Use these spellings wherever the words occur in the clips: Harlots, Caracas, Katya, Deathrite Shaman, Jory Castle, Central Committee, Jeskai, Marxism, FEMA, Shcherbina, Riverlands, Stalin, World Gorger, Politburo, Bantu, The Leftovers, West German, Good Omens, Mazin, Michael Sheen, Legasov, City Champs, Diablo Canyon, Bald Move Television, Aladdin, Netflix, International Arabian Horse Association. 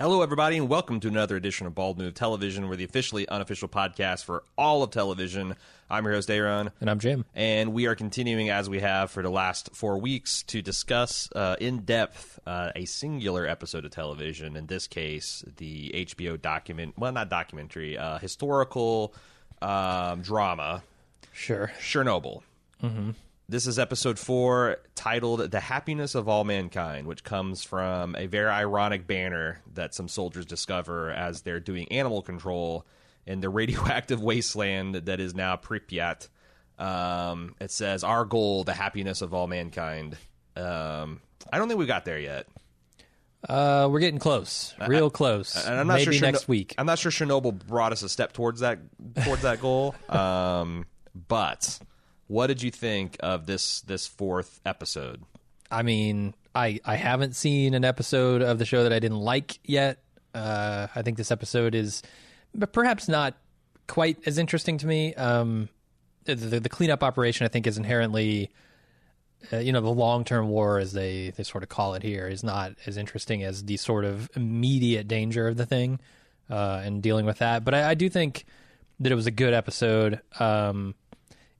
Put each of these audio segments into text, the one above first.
Hello, everybody, and welcome to another edition of Bald Move Television. We're the officially unofficial podcast for all of television. I'm your host, Aaron. And I'm Jim. And we are continuing, as we have for the last 4 weeks, to discuss in depth a singular episode of television. In this case, the HBO historical drama. Sure. Chernobyl. Mm-hmm. This is episode 4, titled The Happiness of All Mankind, which comes from a very ironic banner that some soldiers discover as they're doing animal control in the radioactive wasteland that is now Pripyat. It says, our goal, the happiness of all mankind. I don't think we got there yet. We're getting close, real close. And I'm not maybe sure next week. I'm not sure Chernobyl brought us a step towards that goal, but... What did you think of this fourth episode? I mean, I haven't seen an episode of the show that I didn't like yet. I think this episode is perhaps not quite as interesting to me. The cleanup operation, I think, is inherently, the long-term war, as they sort of call it here, is not as interesting as the sort of immediate danger of the thing and dealing with that. But I do think that it was a good episode.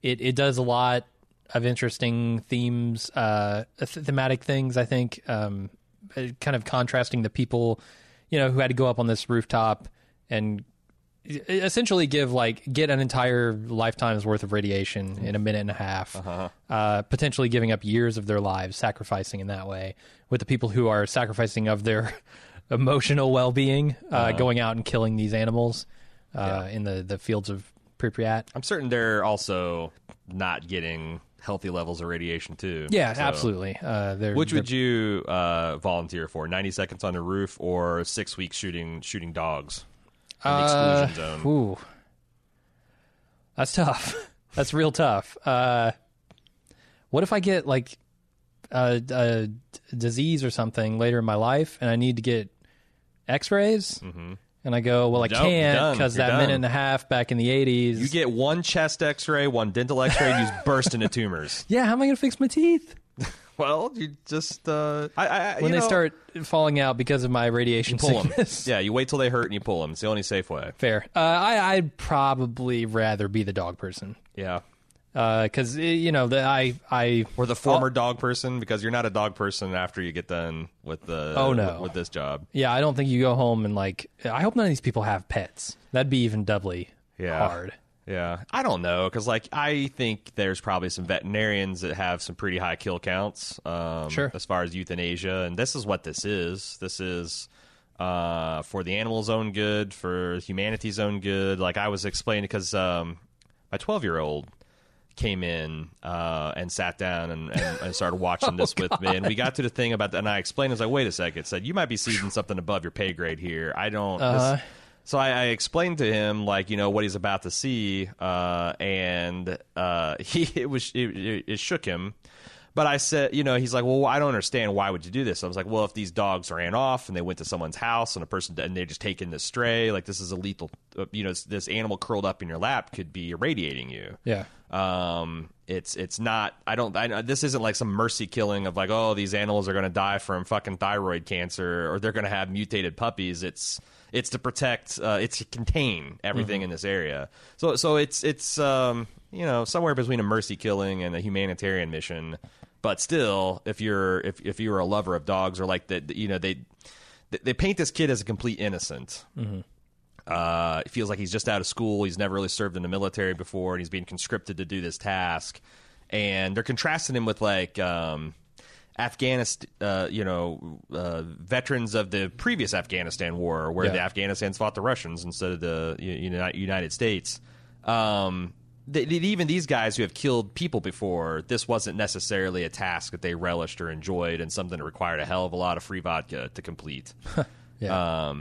It does a lot of interesting themes, thematic things, I think, kind of contrasting the people, who had to go up on this rooftop and essentially get an entire lifetime's worth of radiation in a minute and a half, potentially giving up years of their lives, sacrificing in that way, with the people who are sacrificing of their emotional well-being, going out and killing these animals in the fields of Pripyat. I'm certain they're also not getting healthy levels of radiation too. Yeah, so. Absolutely. Which would you volunteer for? 90 seconds on a roof or 6 weeks shooting dogs in the exclusion zone? Ooh, that's tough. That's real tough. What if I get a disease or something later in my life, and I need to get X-rays? Mm-hmm. And I go, well, I can't because that minute and a half back in the 80s. You get one chest x-ray, one dental x-ray, and you burst into tumors. Yeah, how am I going to fix my teeth? Well, you just... When they start falling out because of my radiation sickness. Yeah, you wait till they hurt and you pull them. It's the only safe way. Fair. I'd probably rather be the dog person. Yeah. Because, Or the former dog person, because you're not a dog person after you get done with with this job. Yeah, I don't think you go home and, I hope none of these people have pets. That'd be even doubly hard. Yeah, I don't know, because, I think there's probably some veterinarians that have some pretty high kill counts as far as euthanasia, and this is what this is. This is... for the animal's own good, for humanity's own good. Like, I was explaining, because my 12-year-old... came in and sat down and started watching this with me. And we got to the thing about that, and I explained, I was like, wait a second. It said, you might be seeing something above your pay grade here. I don't... So I explained to him, what he's about to see, and it shook him. But I said, he's like, well, I don't understand. Why would you do this? So I was like, well, if these dogs ran off and they went to someone's house and they're just taking this stray, this is a lethal, this animal curled up in your lap could be irradiating you. Yeah. It's not, this isn't some mercy killing of these animals are going to die from fucking thyroid cancer or they're going to have mutated puppies. It's to protect, it's to contain everything in this area. So it's somewhere between a mercy killing and a humanitarian mission, but still, if you're a lover of dogs or they paint this kid as a complete innocent. Mm-hmm. It feels like he's just out of school. He's never really served in the military before, and he's being conscripted to do this task. And they're contrasting him with Afghanistan, veterans of the previous Afghanistan war, where the Afghanistans fought the Russians instead of the United States. Even these guys who have killed people before, this wasn't necessarily a task that they relished or enjoyed and something that required a hell of a lot of free vodka to complete. Yeah.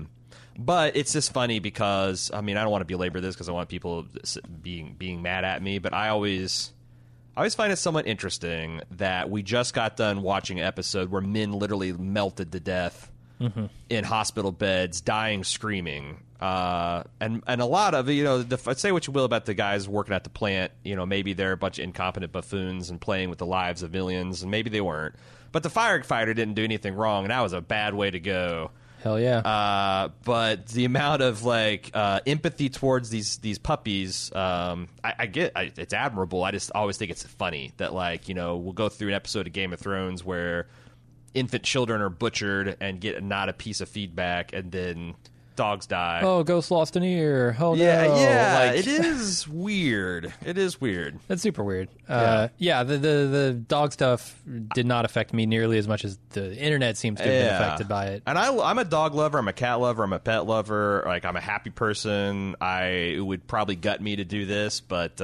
But it's just funny because, I don't want to belabor this because I want people being mad at me, but I always find it somewhat interesting that we just got done watching an episode where men literally melted to death in hospital beds, dying, screaming. And a lot of, say what you will about the guys working at the plant, maybe they're a bunch of incompetent buffoons and playing with the lives of millions, and maybe they weren't. But the firefighter didn't do anything wrong, and that was a bad way to go. Hell yeah. But the amount of like empathy towards these puppies, I get, it's admirable. I just always think it's funny that, like, you know, we'll go through an episode of Game of Thrones where infant children are butchered and get not a piece of feedback, and then dogs die. Oh, ghost lost an ear. Oh, yeah, no. Yeah, like, it is weird. It is weird. That's super weird. Yeah, the dog stuff did not affect me nearly as much as the internet seems to have been affected by it. And I'm a dog lover. I'm a cat lover. I'm a pet lover. Like, I'm a happy person. It would probably gut me to do this, but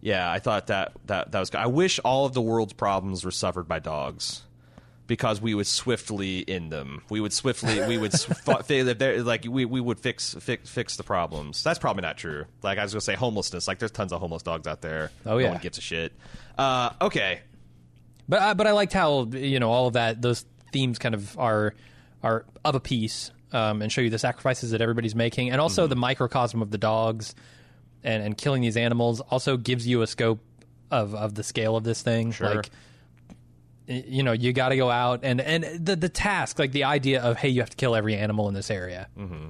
yeah, I thought that was good. I wish all of the world's problems were suffered by dogs, because we would swiftly end them. We would fix the problems. That's probably not true. Like, I was going to say homelessness. Like, there's tons of homeless dogs out there. Oh yeah. No one gives a shit. Okay. But I liked how, you know, all of that, those themes kind of are of a piece, and show you the sacrifices that everybody's making. And also the microcosm of the dogs and killing these animals also gives you a scope of the scale of this thing. Sure. Like, you know, you got to go out and the task, like the idea of, hey, you have to kill every animal in this area. Mm-hmm.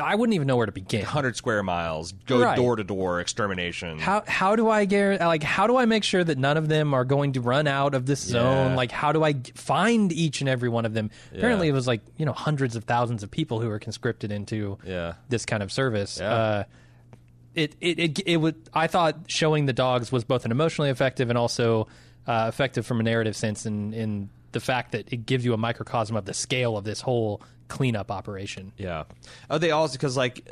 I wouldn't even know where to begin. 100 square miles, go door to door extermination. How do I get, like, how do I make sure that none of them are going to run out of this zone? Like, how do I find each and every one of them? Yeah. Apparently, it was like, you know, hundreds of thousands of people who were conscripted into this kind of service. Yeah. It would. I thought showing the dogs was both an emotionally effective and also effective from a narrative sense, in the fact that it gives you a microcosm of the scale of this whole cleanup operation. Yeah. Oh, they also, because, like,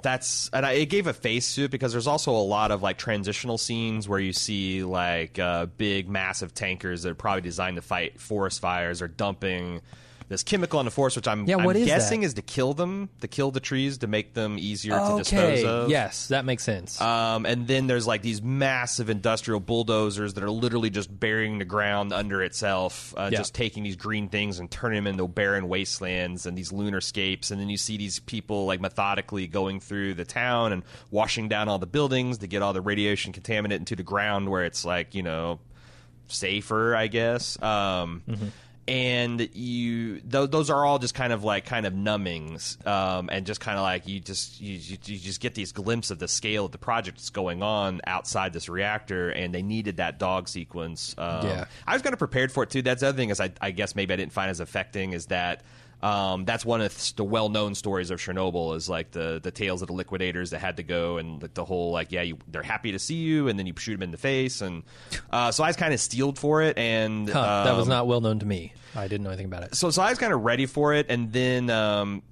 that's, and it gave a face to it, because there's also a lot of, like, transitional scenes where you see, like, big, massive tankers that are probably designed to fight forest fires or dumping this chemical in the forest, which I'm guessing is to kill them, to kill the trees, to make them easier to dispose of. Yes, that makes sense. And then there's, like, these massive industrial bulldozers that are literally just burying the ground under itself, just taking these green things and turning them into barren wastelands and these lunarscapes. And then you see these people, like, methodically going through the town and washing down all the buildings to get all the radiation contaminant into the ground where it's, like, you know, safer, I guess. And those are all just kind of numbings, and just kind of like you just get these glimpses of the scale of the project that's going on outside this reactor, and they needed that dog sequence. I was kind of prepared for it too. That's the other thing is I guess maybe I didn't find as affecting is that. That's one of the well-known stories of Chernobyl is, like, the tales of the liquidators that had to go and the whole, like, they're happy to see you, and then you shoot them in the face. And so I was kind of steeled for it. And that was not well-known to me. I didn't know anything about it. So I was kind of ready for it. And then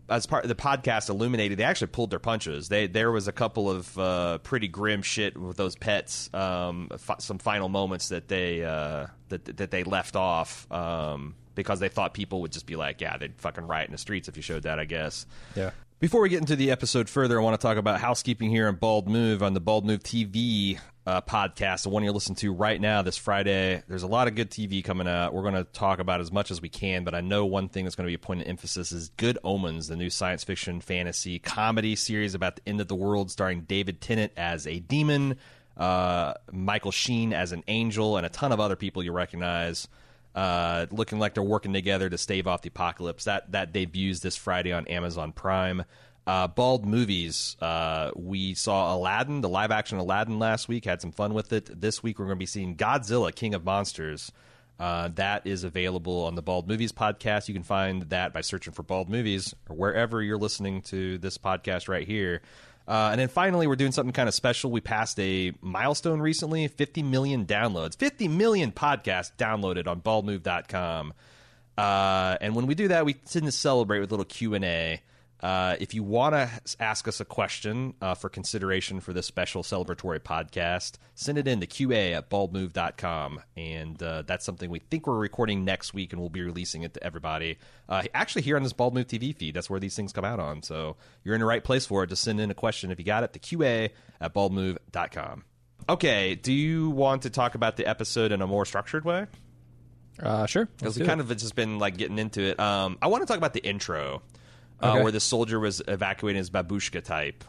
as part of the podcast Illuminated, they actually pulled their punches. There was a couple of pretty grim shit with those pets, some final moments that they that they left off. Because they thought people would just be like, yeah, they'd fucking riot in the streets if you showed that, I guess. Yeah. Before we get into the episode further, I want to talk about housekeeping here on Bald Move, on the Bald Move TV podcast, the one you're listening to right now this Friday. There's a lot of good TV coming out. We're going to talk about as much as we can, but I know one thing that's going to be a point of emphasis is Good Omens, the new science fiction fantasy comedy series about the end of the world, starring David Tennant as a demon, Michael Sheen as an angel, and a ton of other people you recognize. Looking like they're working together to stave off the apocalypse. That debuts this Friday on Amazon Prime. Bald Movies. We saw Aladdin, the live-action Aladdin last week. Had some fun with it. This week we're going to be seeing Godzilla, King of Monsters. That is available on the Bald Movies podcast. You can find that by searching for Bald Movies or wherever you're listening to this podcast right here. And then finally, we're doing something kind of special. We passed a milestone recently, 50 million downloads, 50 million podcasts downloaded on baldmove.com. And when we do that, we tend to celebrate with a little Q&A. If you want to ask us a question for consideration for this special celebratory podcast, send it in to qa@baldmove.com. And that's something we think we're recording next week, and we'll be releasing it to everybody. Actually, here on this Bald Move TV feed, that's where these things come out on. So you're in the right place for it. Just send in a question if you got it to qa@baldmove.com. Okay, do you want to talk about the episode in a more structured way? Sure. Because we kind of just been like getting into it. I want to talk about the intro. where the soldier was evacuating his babushka type,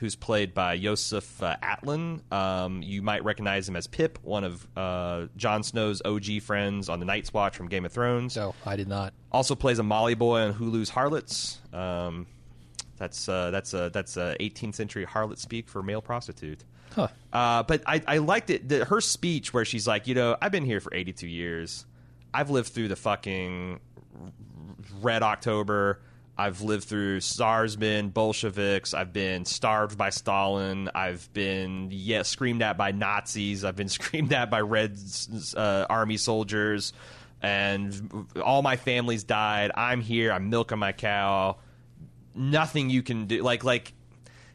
who's played by Josef Altin. You might recognize him as Pip, one of Jon Snow's OG friends on the Night's Watch from Game of Thrones. No, I did not. Also plays a Molly boy on Hulu's Harlots. That's 18th century harlot speak for male prostitute. Huh. But I liked it. Her speech where she's like, you know, I've been here for 82 years. I've lived through the fucking Red October. I've lived through Tsarsmen, Bolsheviks. I've been starved by Stalin. I've been screamed at by Nazis. I've been screamed at by Red Army soldiers. And all my family's died. I'm here. I'm milking my cow. Nothing you can do. Like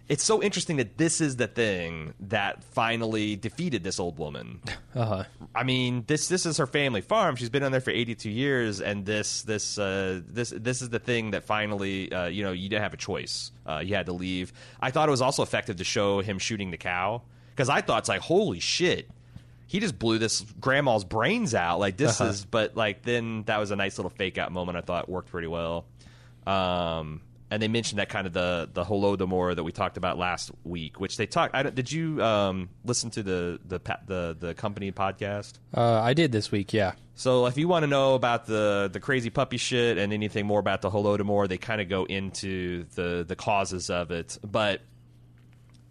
it's so interesting that this is the thing that finally defeated this old woman. Uh-huh. I mean, this is her family farm. She's been on there for 82 years, and this is the thing that finally, you didn't have a choice. You had to leave. I thought it was also effective to show him shooting the cow, because I thought it's like, holy shit, he just blew this grandma's brains out. Like this is, but like then that was a nice little fake out moment. I thought worked pretty well. And they mentioned that kind of the Holodomor that we talked about last week, which they talked. Did you listen to the company podcast? I did this week, yeah. So if you want to know about the crazy puppy shit and anything more about the Holodomor, they kind of go into the causes of it. But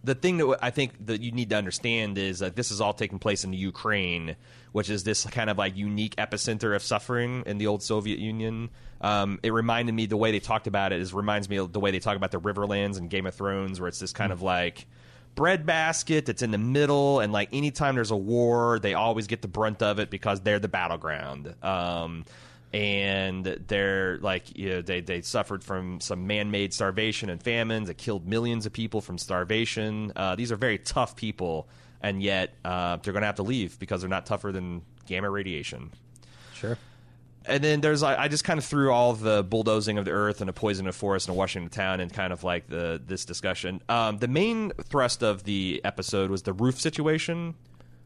the thing that I think that you need to understand is that this is all taking place in the Ukraine, which is this kind of like unique epicenter of suffering in the old Soviet Union. It reminded me the way they talked about it reminds me of the way they talk about the Riverlands in Game of Thrones, where it's this kind of like breadbasket that's in the middle, and like anytime there's a war, they always get the brunt of it because they're the battleground. And they're like, you know, they suffered from some man-made starvation and famines that killed millions of people from starvation. These are very tough people, and yet they're going to have to leave because they're not tougher than gamma radiation. Sure. And then there's I just kind of threw all the bulldozing of the earth and a poison of forest and a washing of town and kind of like this discussion. The main thrust of the episode was the roof situation.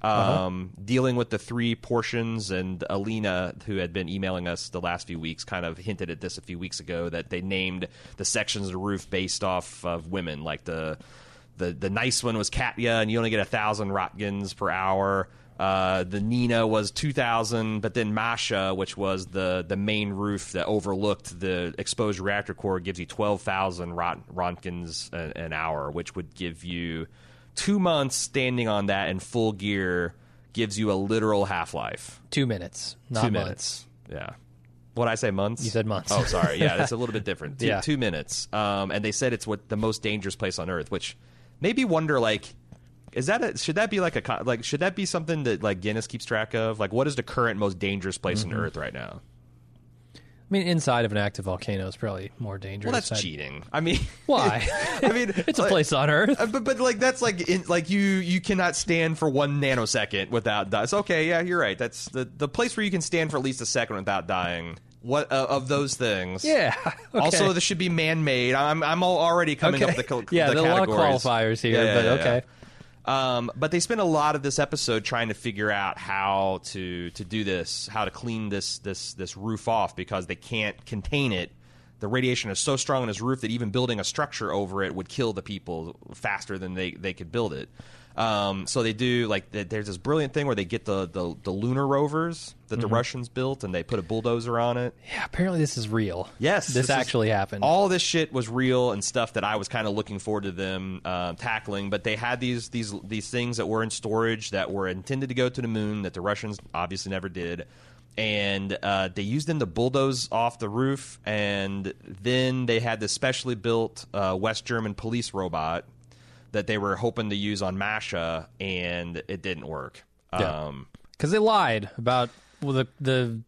Dealing with the three portions, and Alina, who had been emailing us the last few weeks, kind of hinted at this a few weeks ago, that they named the sections of the roof based off of women. Like the nice one was Katya, and you only get 1,000 Rotkins per hour. The Nina was 2,000, but then Masha, which was the main roof that overlooked the exposed reactor core, gives you 12,000 Rotkins an hour, which would give you 2 months standing on that in full gear. Gives you a literal half-life. 2 minutes, not 2 minutes. Months. Yeah. What'd I say, months? You said months. Oh, sorry. Yeah, that's a little bit different. Yeah. 2 minutes. And they said it's the most dangerous place on Earth, which made me wonder, like, should that be something that, like, Guinness keeps track of? Like, what is the current most dangerous place on Earth right now? I mean, inside of an active volcano is probably more dangerous. Well, that's cheating. I mean, why? I mean, it's a place on Earth. But like that's like you cannot stand for 1 nanosecond without dying. Okay, yeah, you're right. That's the place where you can stand for at least a second without dying. What of those things? Yeah. Okay. Also, this should be man-made. I'm already coming up the categories. A lot of qualifiers here, okay. Yeah. But they spent a lot of this episode trying to figure out how to do this, how to clean this roof off, because they can't contain it. The radiation is so strong on this roof that even building a structure over it would kill the people faster than they could build it. So they do, like, there's this brilliant thing where they get the lunar rovers that the Russians built, and they put a bulldozer on it. Yeah, apparently this is real. Yes. This actually happened. All this shit was real and stuff that I was kind of looking forward to them tackling, but they had these things that were in storage that were intended to go to the moon that the Russians obviously never did. And they used them to bulldoze off the roof, and then they had this specially built West German police robot that they were hoping to use on Masha, and it didn't work. Yeah. Because they lied about the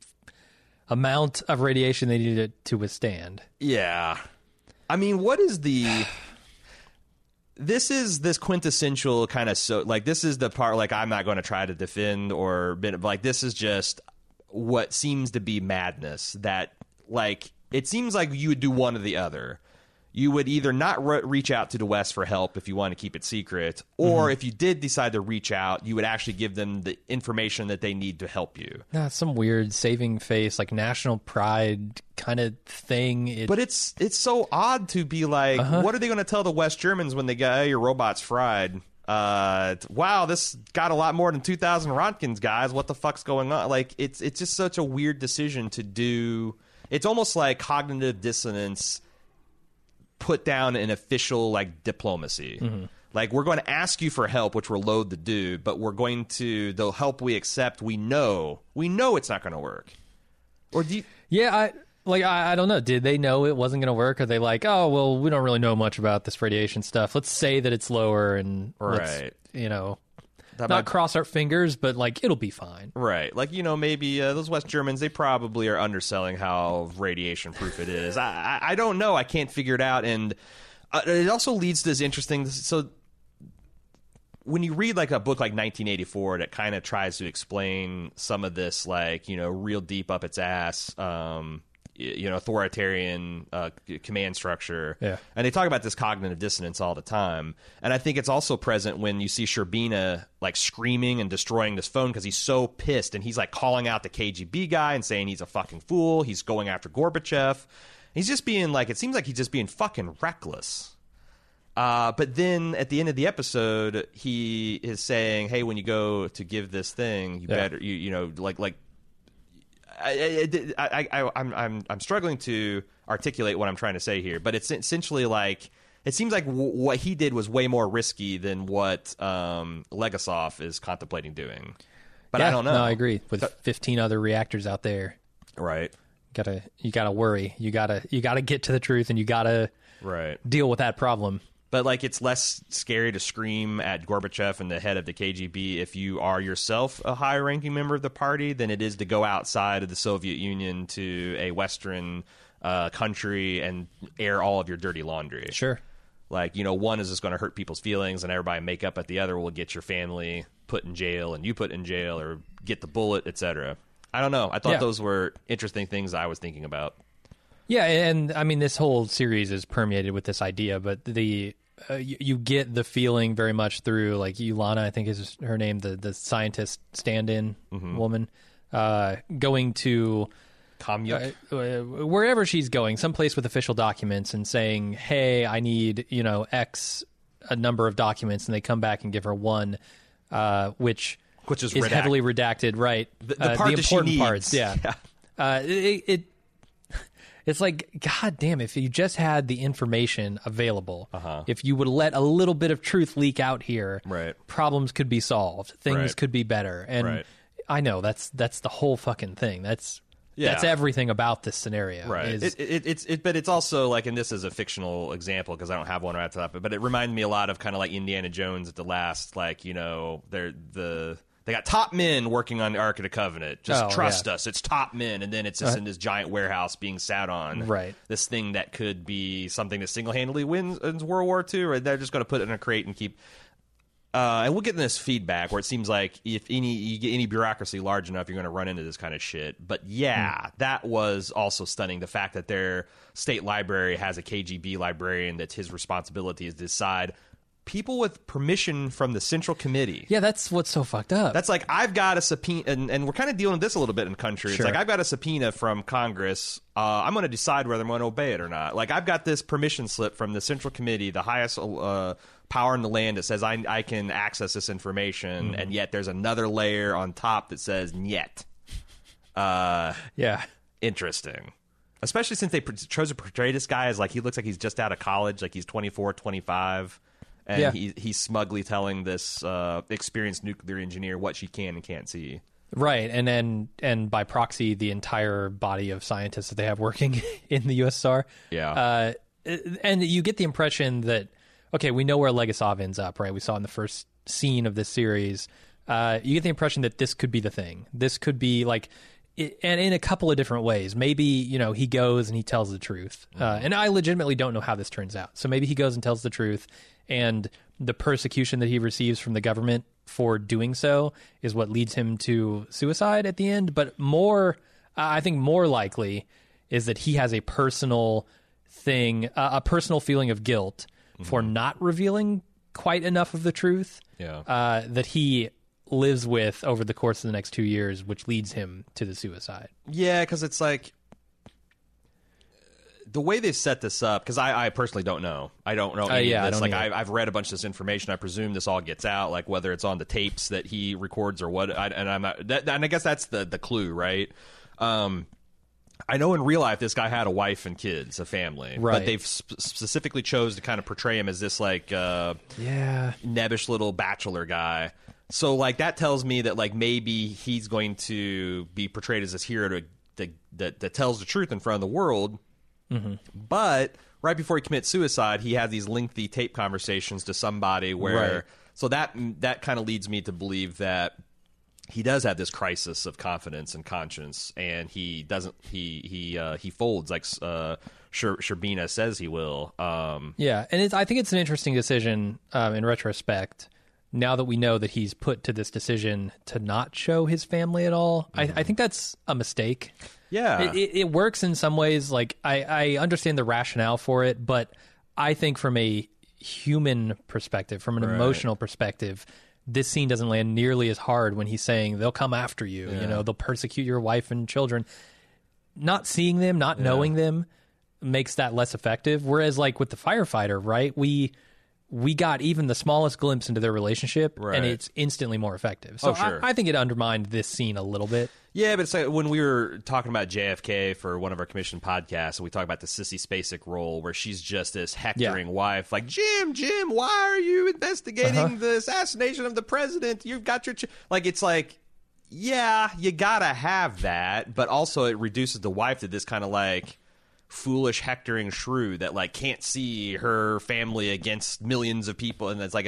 amount of radiation they needed to withstand. Yeah. I mean, what is the... This is this quintessential kind of... so like, this is the part, like, I'm not going to try to defend or... Like, this is just what seems to be madness that, like, it seems like you would do one or the other. you would either not reach out to the West for help if you want to keep it secret, or if you did decide to reach out, you would actually give them the information that they need to help you. Nah, it's some weird saving face, like national pride kind of thing. But it's so odd to be like, what are they going to tell the West Germans when they go, hey, your robot's fried? Wow, this got a lot more than 2,000 Rotkins, guys. What the fuck's going on? Like, it's just such a weird decision to do. It's almost like cognitive dissonance put down an official, like, diplomacy. Like, we're going to ask you for help, which we're loath to do, but we're going to, the help we accept, we know it's not going to work. Or do you... Yeah, I don't know. Did they know it wasn't going to work? Are they like, oh, well, we don't really know much about this radiation stuff. Let's say that it's lower and let's, not cross our fingers, but, like, it'll be fine. Right. Like, maybe those West Germans, they probably are underselling how radiation-proof it is. I don't know. I can't figure it out. And it also leads to this interesting... So when you read, like, a book like 1984 that kind of tries to explain some of this, like, real deep up its ass... authoritarian command structure. Yeah. And they talk about this cognitive dissonance all the time. And I think it's also present when you see Shcherbina like screaming and destroying this phone because he's so pissed. And he's like calling out the KGB guy and saying he's a fucking fool. He's going after Gorbachev. He's just being like, it seems like he's just being fucking reckless. But then at the end of the episode, he is saying, hey, when you go to give this thing, you better, I'm struggling to articulate what I'm trying to say here, but it's essentially like it seems like what he did was way more risky than what Legasov is contemplating doing. But yeah, I don't know. No, I agree. With 15 other reactors out there, right? You gotta worry. You gotta get to the truth, and you gotta deal with that problem. But like, it's less scary to scream at Gorbachev and the head of the KGB if you are yourself a high-ranking member of the party than it is to go outside of the Soviet Union to a Western country and air all of your dirty laundry. Sure. Like, one is just going to hurt people's feelings and everybody make up at the other will get your family put in jail and you put in jail or get the bullet, etc. I don't know. I thought those were interesting things I was thinking about. Yeah, and I mean, this whole series is permeated with this idea, but you get the feeling very much through, like, Ilana, I think is her name, the scientist stand-in woman, going to wherever she's going, someplace with official documents and saying, hey, I need, X, a number of documents, and they come back and give her one, which is heavily redacted, right? The important parts, yeah. It's like, God damn, if you just had the information available, if you would let a little bit of truth leak out here, problems could be solved, things could be better. And I know that's the whole fucking thing. That's everything about this scenario. Right. But it's also like, and this is a fictional example because I don't have one right off the top, but it reminded me a lot of kind of like Indiana Jones at the last, like, they got top men working on the Ark of the Covenant. Just trust us. It's top men. And then it's just in this giant warehouse being sat on. Right. This thing that could be something that single-handedly wins World War II. Or they're just going to put it in a crate and keep... and we'll get in this feedback where it seems like if you get any bureaucracy large enough, you're going to run into this kind of shit. But that was also stunning. The fact that their state library has a KGB librarian that's his responsibility is to decide... people with permission from the Central Committee. Yeah, that's what's so fucked up. That's like, I've got a subpoena, and we're kind of dealing with this a little bit in the country. Sure. It's like, I've got a subpoena from Congress. I'm going to decide whether I'm going to obey it or not. Like, I've got this permission slip from the Central Committee, the highest power in the land that says I can access this information, and yet there's another layer on top that says, "Nyet." Interesting. Especially since they chose to portray this guy as, like, he looks like he's just out of college, like he's 24, 25. And he's smugly telling this experienced nuclear engineer what she can and can't see. Right, and then and by proxy, the entire body of scientists that they have working in the USSR. Yeah. And you get the impression that, okay, we know where Legasov ends up, right? We saw in the first scene of this series. You get the impression that this could be the thing. This could be like... and in a couple of different ways. Maybe, he goes and he tells the truth. And I legitimately don't know how this turns out. So maybe he goes and tells the truth, and the persecution that he receives from the government for doing so is what leads him to suicide at the end. But I think more likely is that he has a personal thing, a personal feeling of guilt for not revealing quite enough of the truth that he lives with over the course of the next 2 years, which leads him to the suicide. Yeah, because it's like... The way they set this up, because I personally don't know. I don't know any of this. Like, I've read a bunch of this information. I presume this all gets out, like whether it's on the tapes that he records or what. And I guess that's the clue, right? I know in real life this guy had a wife and kids, a family. Right. But they've specifically chose to kind of portray him as this, like, nebbish little bachelor guy. So, like, that tells me that, like, maybe he's going to be portrayed as this hero that tells the truth in front of the world. Mm-hmm. But right before he commits suicide, he has these lengthy tape conversations to somebody where... Right. So that kind of leads me to believe that he does have this crisis of confidence and conscience, and he doesn't... He folds like Shcherbina says he will. And I think it's an interesting decision in retrospect, now that we know that he's put to this decision to not show his family at all. Mm-hmm. I think that's a mistake. Yeah. It works in some ways. Like, I understand the rationale for it, but I think from a human perspective, from an emotional perspective, this scene doesn't land nearly as hard when he's saying, they'll come after you, you know, they'll persecute your wife and children. Not seeing them, not knowing them makes that less effective. Whereas, like, with the firefighter, right, we got even the smallest glimpse into their relationship, and it's instantly more effective. So I think it undermined this scene a little bit. Yeah, but it's like when we were talking about JFK for one of our commissioned podcasts, and we talked about the Sissy Spacek role, where she's just this hectoring wife, like, Jim, why are you investigating the assassination of the president? You've got your... Like, it's like, yeah, you gotta have that, but also it reduces the wife to this kind of, like... foolish hectoring shrew that, like, can't see her family against millions of people, and it's like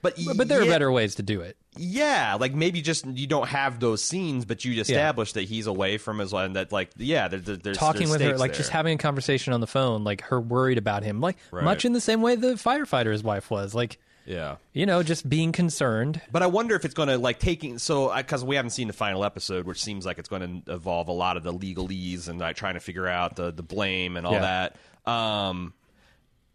but there are better ways to do it. Yeah, like, maybe just you don't have those scenes, but you establish that he's away from his one. That, like, there's talking with her, like, just having a conversation on the phone, like her worried about him, like much in the same way the firefighter's wife was, like, you know, just being concerned. But I wonder if it's going to, like, because we haven't seen the final episode, which seems like it's going to involve a lot of the legalese and, like, trying to figure out the blame and all that.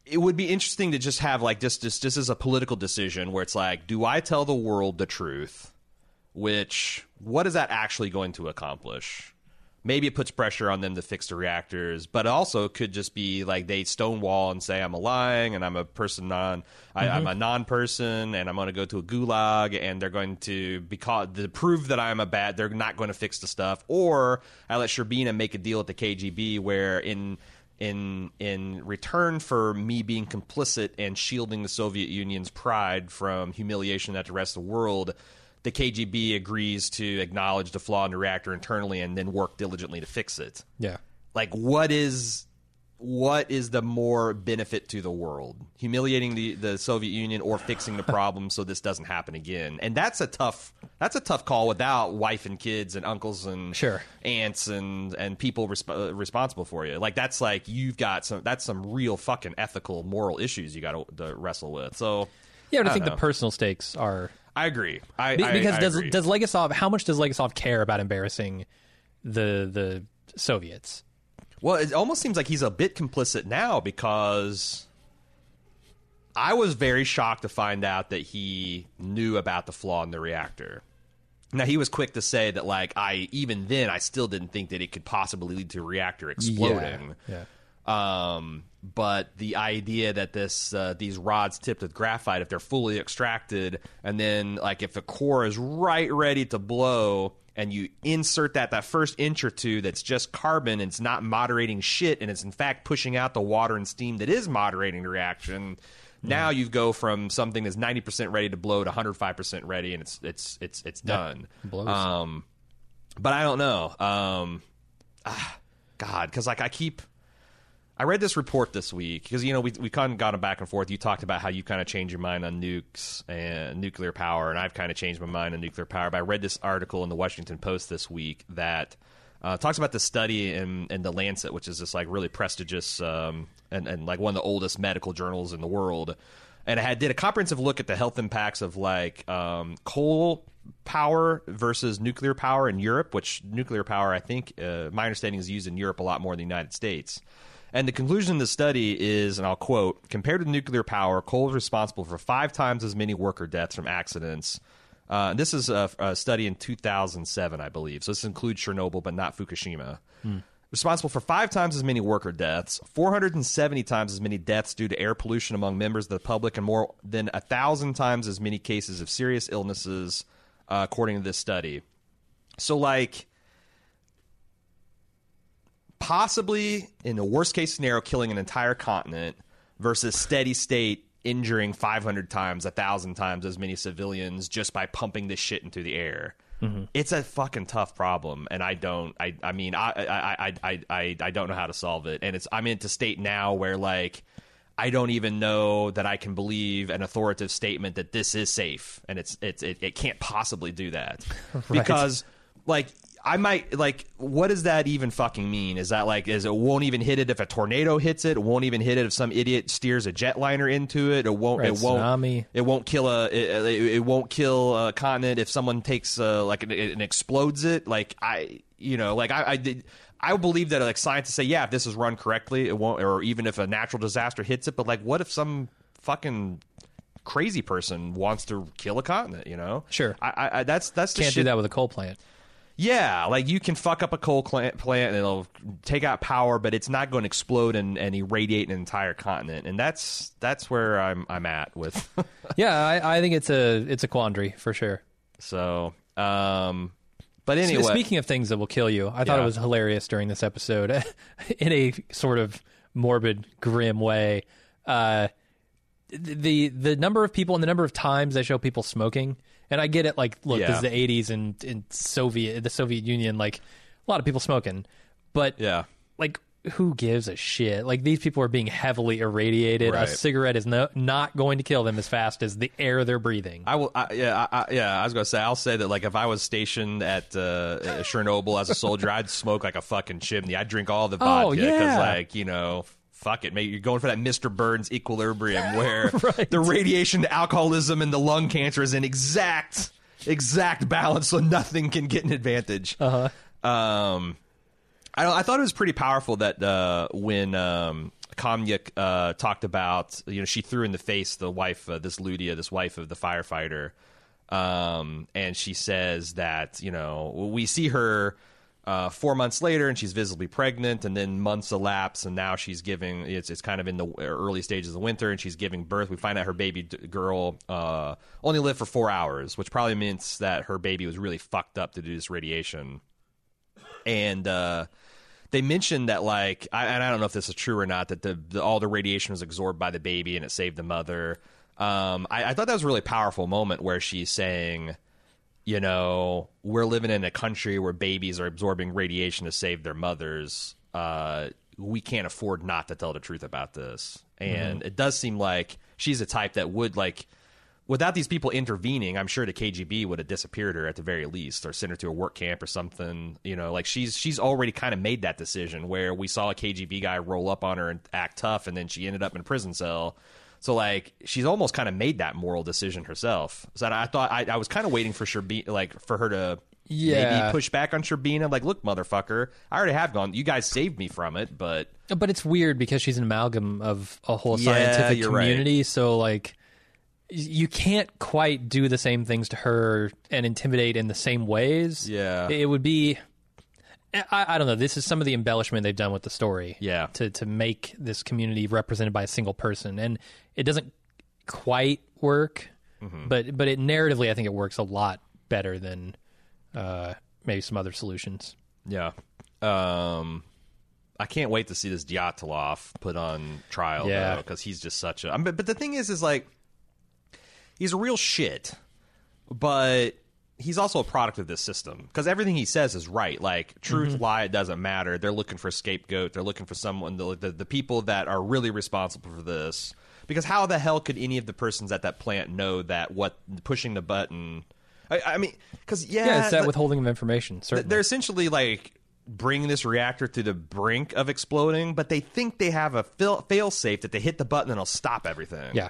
It would be interesting to just have, like, this is a political decision where it's like, do I tell the world the truth? Which, what is that actually going to accomplish? Maybe it puts pressure on them to fix the reactors, but also it could just be like they stonewall and say, I'm a lying and I'm a person I'm a non-person and I'm going to go to a gulag, and they're going to prove that I'm a bad, they're not going to fix the stuff. Or I let Shcherbina make a deal at the KGB where in return for me being complicit and shielding the Soviet Union's pride from humiliation that the rest of the world, the KGB agrees to acknowledge the flaw in the reactor internally and then work diligently to fix it. Yeah. Like, what is the more benefit to the world? Humiliating the Soviet Union or fixing the problem so this doesn't happen again? And that's a tough call without wife and kids and uncles and aunts and people responsible for you. Like, that's like, you've got some real fucking ethical, moral issues you got to wrestle with. So, yeah, but I think the personal stakes are... I agree. Because does Legasov? How much does Legasov care about embarrassing the Soviets? Well, it almost seems like he's a bit complicit now, because I was very shocked to find out that he knew about the flaw in the reactor. Now, he was quick to say that, like, I still didn't think that it could possibly lead to a reactor exploding. Yeah. But the idea that these rods tipped with graphite, if they're fully extracted, and then, like, if the core is ready to blow, and you insert that first inch or two that's just carbon, and it's not moderating shit, and it's in fact pushing out the water and steam that is moderating the reaction. Now you go from something that's 90% ready to blow to 105% ready, and it's done. Blows. But I don't know. God, because, like, I read this report this week because, you know, we kind of gone back and forth. You talked about how you kind of change your mind on nukes and nuclear power, and I've kind of changed my mind on nuclear power. But I read this article in the Washington Post this week that talks about the study in The Lancet, which is this, like, really prestigious and like one of the oldest medical journals in the world. And it did a comprehensive look at the health impacts of, like, coal power versus nuclear power in Europe, which nuclear power, I think, my understanding, is used in Europe a lot more than the United States. And the conclusion of the study is, and I'll quote, compared to nuclear power, coal is responsible for 5 times as many worker deaths from accidents. This is a study in 2007, I believe. So this includes Chernobyl, but not Fukushima. Responsible for 5 times as many worker deaths, 470 times as many deaths due to air pollution among members of the public, and more than 1,000 times as many cases of serious illnesses, according to this study. So, like, possibly, in the worst-case scenario, killing an entire continent versus steady state injuring 500 times, 1,000 times as many civilians just by pumping this shit into the air. Mm-hmm. It's a fucking tough problem, and I don't know how to solve it. And I'm into state now where, like, I don't even know that I can believe an authoritative statement that this is safe, and it can't possibly do that. Right. Because, like, I might, like, what does that even fucking mean? Is that, like, is it won't even hit it if a tornado hits it? It won't even hit it if some idiot steers a jetliner into it? It won't, right, tsunami. It won't kill a continent if someone takes and explodes it. Like, I believe that, like, scientists say, yeah, if this is run correctly, it won't, or even if a natural disaster hits it. But, like, what if some fucking crazy person wants to kill a continent? You know? Sure. That's can't do that with a coal plant. Yeah, like, you can fuck up a coal plant and it'll take out power, but it's not going to explode and irradiate an entire continent. And that's where I'm at with. Yeah, I think it's a quandary for sure. So, but anyway, speaking of things that will kill you, I thought it was hilarious during this episode, in a sort of morbid, grim way. The number of people and the number of times they show people smoking. And I get it, like, look, this is the 80s and the Soviet Union, like, a lot of people smoking. But, like, who gives a shit? Like, these people are being heavily irradiated. Right. A cigarette is not going to kill them as fast as the air they're breathing. I was going to say, I'll say that, like, if I was stationed at Chernobyl as a soldier, I'd smoke like a fucking chimney. I'd drink all the vodka because, like, you know... Fuck it, mate. You're going for that Mr. Burns equilibrium where the radiation to alcoholism and the lung cancer is in exact balance, so nothing can get an advantage. I thought it was pretty powerful that when Kamyuk talked about, you know, she threw in the face the wife, this Lydia, this wife of the firefighter, and she says that, you know, we see her 4 months later, and she's visibly pregnant, and then months elapse, and now she's giving. It's kind of in the early stages of the winter, and she's giving birth. We find out her baby girl only lived for 4 hours, which probably means that her baby was really fucked up to do this radiation. And they mentioned that, like, I don't know if this is true or not, that all the radiation was absorbed by the baby, and it saved the mother. I thought that was a really powerful moment where she's saying, you know, we're living in a country where babies are absorbing radiation to save their mothers. We can't afford not to tell the truth about this. And it does seem like she's a type that would, like, without these people intervening, I'm sure the KGB would have disappeared her at the very least, or sent her to a work camp or something. You know, like, she's already kind of made that decision where we saw a KGB guy roll up on her and act tough, and then she ended up in a prison cell. So, like, she's almost kind of made that moral decision herself. So I thought I was kind of waiting for Shcherbina, like, for her to maybe push back on Shcherbina. Like, look, motherfucker, I already have gone. You guys saved me from it, but it's weird because she's an amalgam of a whole scientific community. Right. So, like, you can't quite do the same things to her and intimidate in the same ways. Yeah, it would be. I don't know. This is some of the embellishment they've done with the story to make this community represented by a single person. And it doesn't quite work, but it narratively, I think it works a lot better than maybe some other solutions. Yeah. I can't wait to see this Dyatlov put on trial, though, because he's just such a... But the thing is, like, he's a real shit, but... He's also a product of this system because everything he says is right. Like, truth, lie, it doesn't matter. They're looking for a scapegoat. They're looking for someone, the people that are really responsible for this. Because how the hell could any of the persons at that plant know that what pushing the button? I mean, because it's that withholding of information. Certainly, they're essentially like bringing this reactor to the brink of exploding, but they think they have a fail-safe that they hit the button and it'll stop everything. Yeah.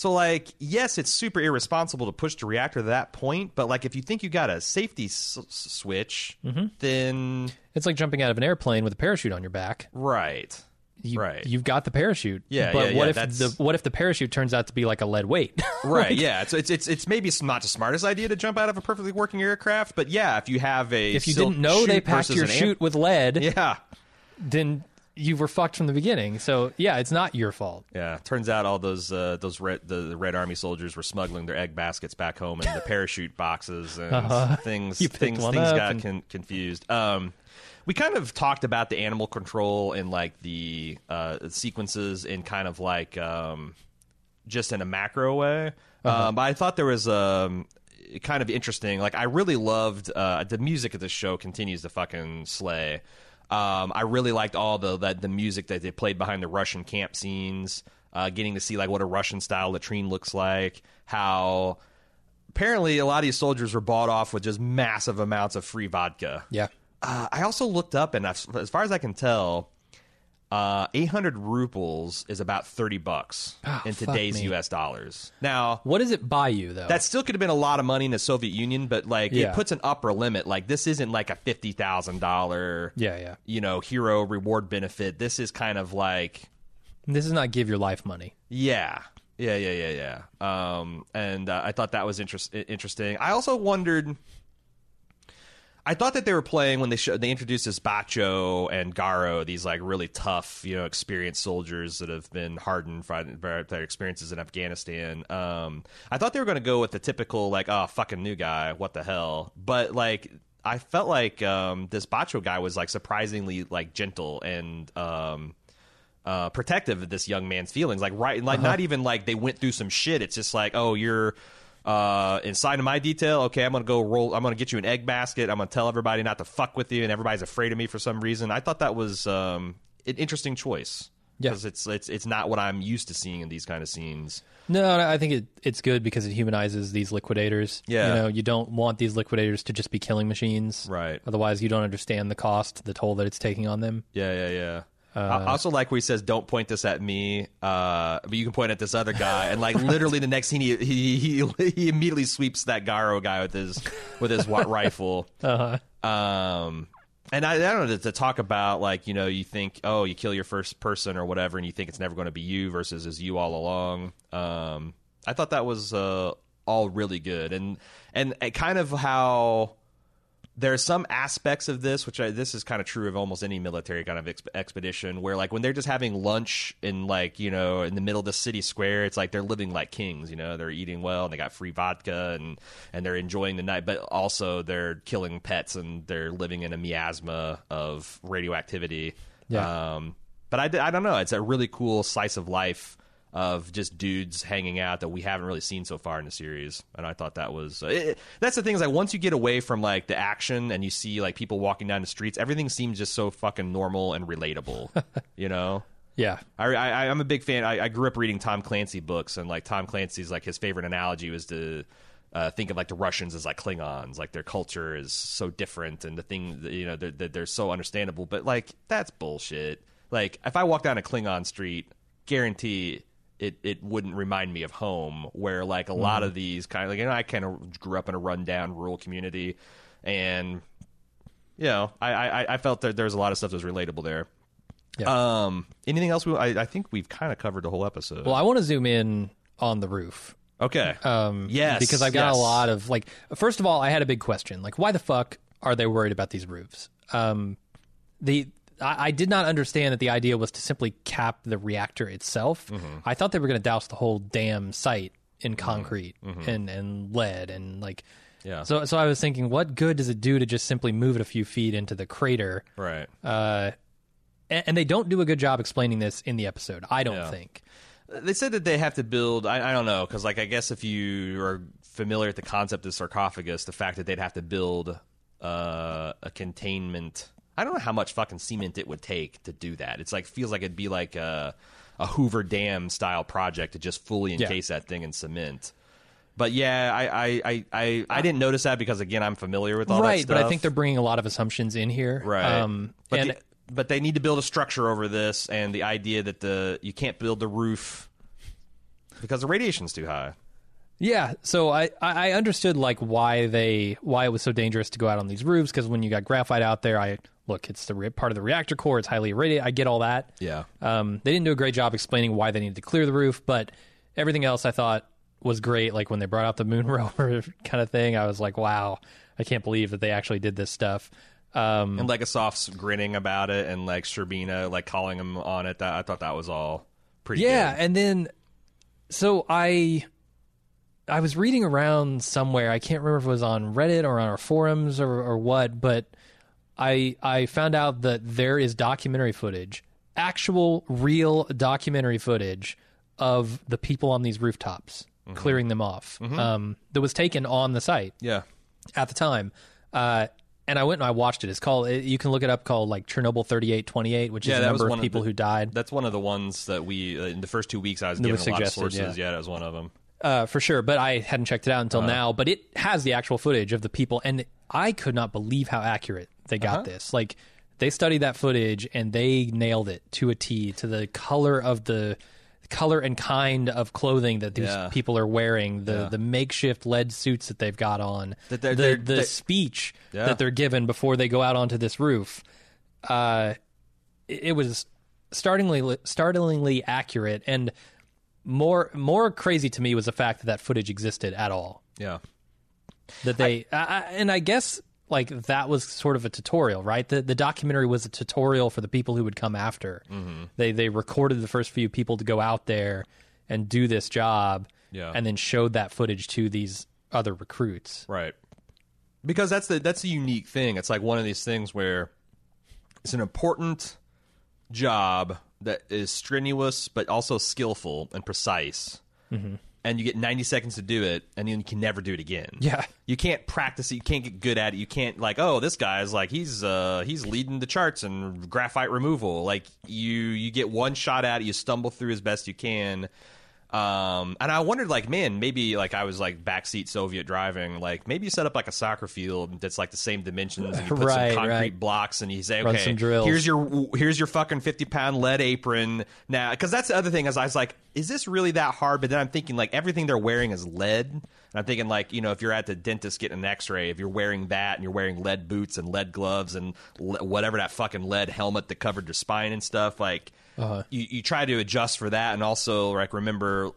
So, like, yes, it's super irresponsible to push the reactor to that point, but, like, if you think you got a safety switch, then... It's like jumping out of an airplane with a parachute on your back. Right. you've got the parachute. Yeah, but what if the parachute turns out to be like a lead weight? Right. Yeah. So it's maybe not the smartest idea to jump out of a perfectly working aircraft, but yeah, if you have a if you didn't know they packed your chute with lead, yeah, then you were fucked from the beginning. So yeah, it's not your fault. Yeah. Turns out all those Red Army soldiers were smuggling their egg baskets back home in the parachute boxes and things got confused. We kind of talked about the animal control and like the sequences in kind of like just in a macro way. But I thought there was kind of interesting. Like I really loved the music of this show continues to fucking slay. I really liked all the music that they played behind the Russian camp scenes, getting to see like what a Russian style latrine looks like, how apparently a lot of these soldiers were bought off with just massive amounts of free vodka. Yeah. I also looked up, and as far as I can tell, 800 rubles is about $30 in today's U.S. dollars. Now, what does it buy you, though? That still could have been a lot of money in the Soviet Union, but like it puts an upper limit. Like this isn't like a $50,000, hero reward benefit. This is kind of like this is not give your life money. Yeah. And I thought that was interesting. I also wondered. I thought that they were playing when they introduced this Bacho and Garo, these like really tough, experienced soldiers that have been hardened by their experiences in Afghanistan. I thought they were going to go with the typical like, oh, fucking new guy, what the hell? But like, I felt like this Bacho guy was like surprisingly like gentle and protective of this young man's feelings. Like not even like they went through some shit. It's just like, oh, you're. Inside of my detail, okay, I'm gonna get you an egg basket. I'm gonna tell everybody not to fuck with you, and everybody's afraid of me for some reason. I thought that was an interesting choice because it's not what I'm used to seeing in these kind of scenes. No, I think it's good because it humanizes these liquidators. Yeah, you don't want these liquidators to just be killing machines, right? Otherwise, you don't understand the cost, the toll that it's taking on them. Yeah. I also like where he says, "Don't point this at me," but you can point at this other guy. And like literally, the next scene, he immediately sweeps that Garo guy with his rifle. Uh-huh. And I don't know to talk about like you think you kill your first person or whatever, and you think it's never going to be you versus is you all along. I thought that was all really good, and kind of how. There are some aspects of this, which this is kind of true of almost any military kind of expedition, where like when they're just having lunch in like in the middle of the city square, it's like they're living like kings. They're eating well and they got free vodka and they're enjoying the night, but also they're killing pets and they're living in a miasma of radioactivity. Yeah. But I don't know. It's a really cool slice of life of just dudes hanging out that we haven't really seen so far in the series. And I thought that was... that's the thing is, like, once you get away from, like, the action and you see, like, people walking down the streets, everything seems just so fucking normal and relatable, Yeah. I'm a big fan. I grew up reading Tom Clancy books, and, like, Tom Clancy's, like, his favorite analogy was to... think of like the Russians as like Klingons, like their culture is so different and the thing, they're so understandable, but like that's bullshit. Like if I walk down a Klingon street, guarantee it wouldn't remind me of home, where like a lot of these kind of like, I kind of grew up in a rundown rural community, and I felt that there's a lot of stuff that was relatable there. Yeah. Anything else? I think we've kind of covered the whole episode. Well, I want to zoom in on the roof. Okay. Yes. Because I've got a lot of like, first of all, I had a big question. Like, why the fuck are they worried about these roofs? I did not understand that the idea was to simply cap the reactor itself. Mm-hmm. I thought they were going to douse the whole damn site in concrete and lead and like. Yeah. So I was thinking, what good does it do to just simply move it a few feet into the crater? Right. And they don't do a good job explaining this in the episode. I don't think. They said that they have to build. I don't know, because like I guess if you are familiar with the concept of sarcophagus, the fact that they'd have to build a containment. I don't know how much fucking cement it would take to do that. It's like feels like it'd be like a Hoover Dam style project to just fully encase that thing in cement. But yeah, I didn't notice that because again I'm familiar with all that stuff. Right, but I think they're bringing a lot of assumptions in here. Right. But they need to build a structure over this, and the idea that you can't build the roof because the radiation's too high. Yeah, so I understood like why it was so dangerous to go out on these roofs, because when you got graphite out there, it's the part of the reactor core. It's highly irradiated. I get all that. Yeah. They didn't do a great job explaining why they needed to clear the roof, but everything else I thought was great. Like when they brought out the moon rover kind of thing, I was like, wow, I can't believe that they actually did this stuff. And Legasov's grinning about it, and like Shcherbina like calling him on it. I thought that was all pretty. Yeah, good. And then so I was reading around somewhere. I can't remember if it was on Reddit or on our forums or what, but I found out that there is documentary footage, actual real documentary footage of the people on these rooftops clearing them off. That was taken on the site. Yeah, at the time. And I went and I watched it. It's called, you can look it up, called like Chernobyl 3828, which is the number of people who died. That's one of the ones that we, in the first 2 weeks, I was given a lot of sources. Yeah, that was one of them. For sure, but I hadn't checked it out until now. But it has the actual footage of the people, and I could not believe how accurate they got this. Like, they studied that footage, and they nailed it to a T, to the color of the color and kind of clothing that these people are wearing, the makeshift lead suits that they've got on, the speech that they're given before they go out onto this roof. It was startlingly accurate, and more crazy to me was the fact that footage existed at all. Yeah, that they and I guess like that was sort of a tutorial, right? The documentary was a tutorial for the people who would come after. They recorded the first few people to go out there and do this job, and then showed that footage to these other recruits, right? Because that's the unique thing. It's like one of these things where it's an important job that is strenuous but also skillful and precise. And you get 90 seconds to do it, and then you can never do it again. Yeah. You can't practice it. You can't get good at it. You can't, like, oh, this guy's, like, he's leading the charts in graphite removal. Like, you get one shot at it. You stumble through as best you can. And I wondered, like, man, maybe, like, I was, like, backseat Soviet driving. Like, maybe you set up, like, a soccer field that's, like, the same dimensions, and you put some concrete blocks, and you say, run okay, here's your fucking 50-pound lead apron. Now, because that's the other thing, is I was like, is this really that hard? But then I'm thinking, like, everything they're wearing is lead. And I'm thinking, like, you know, if you're at the dentist getting an x-ray, if you're wearing that and you're wearing lead boots and lead gloves and whatever that fucking lead helmet that covered your spine and stuff, like... You try to adjust for that, and also, like, remember,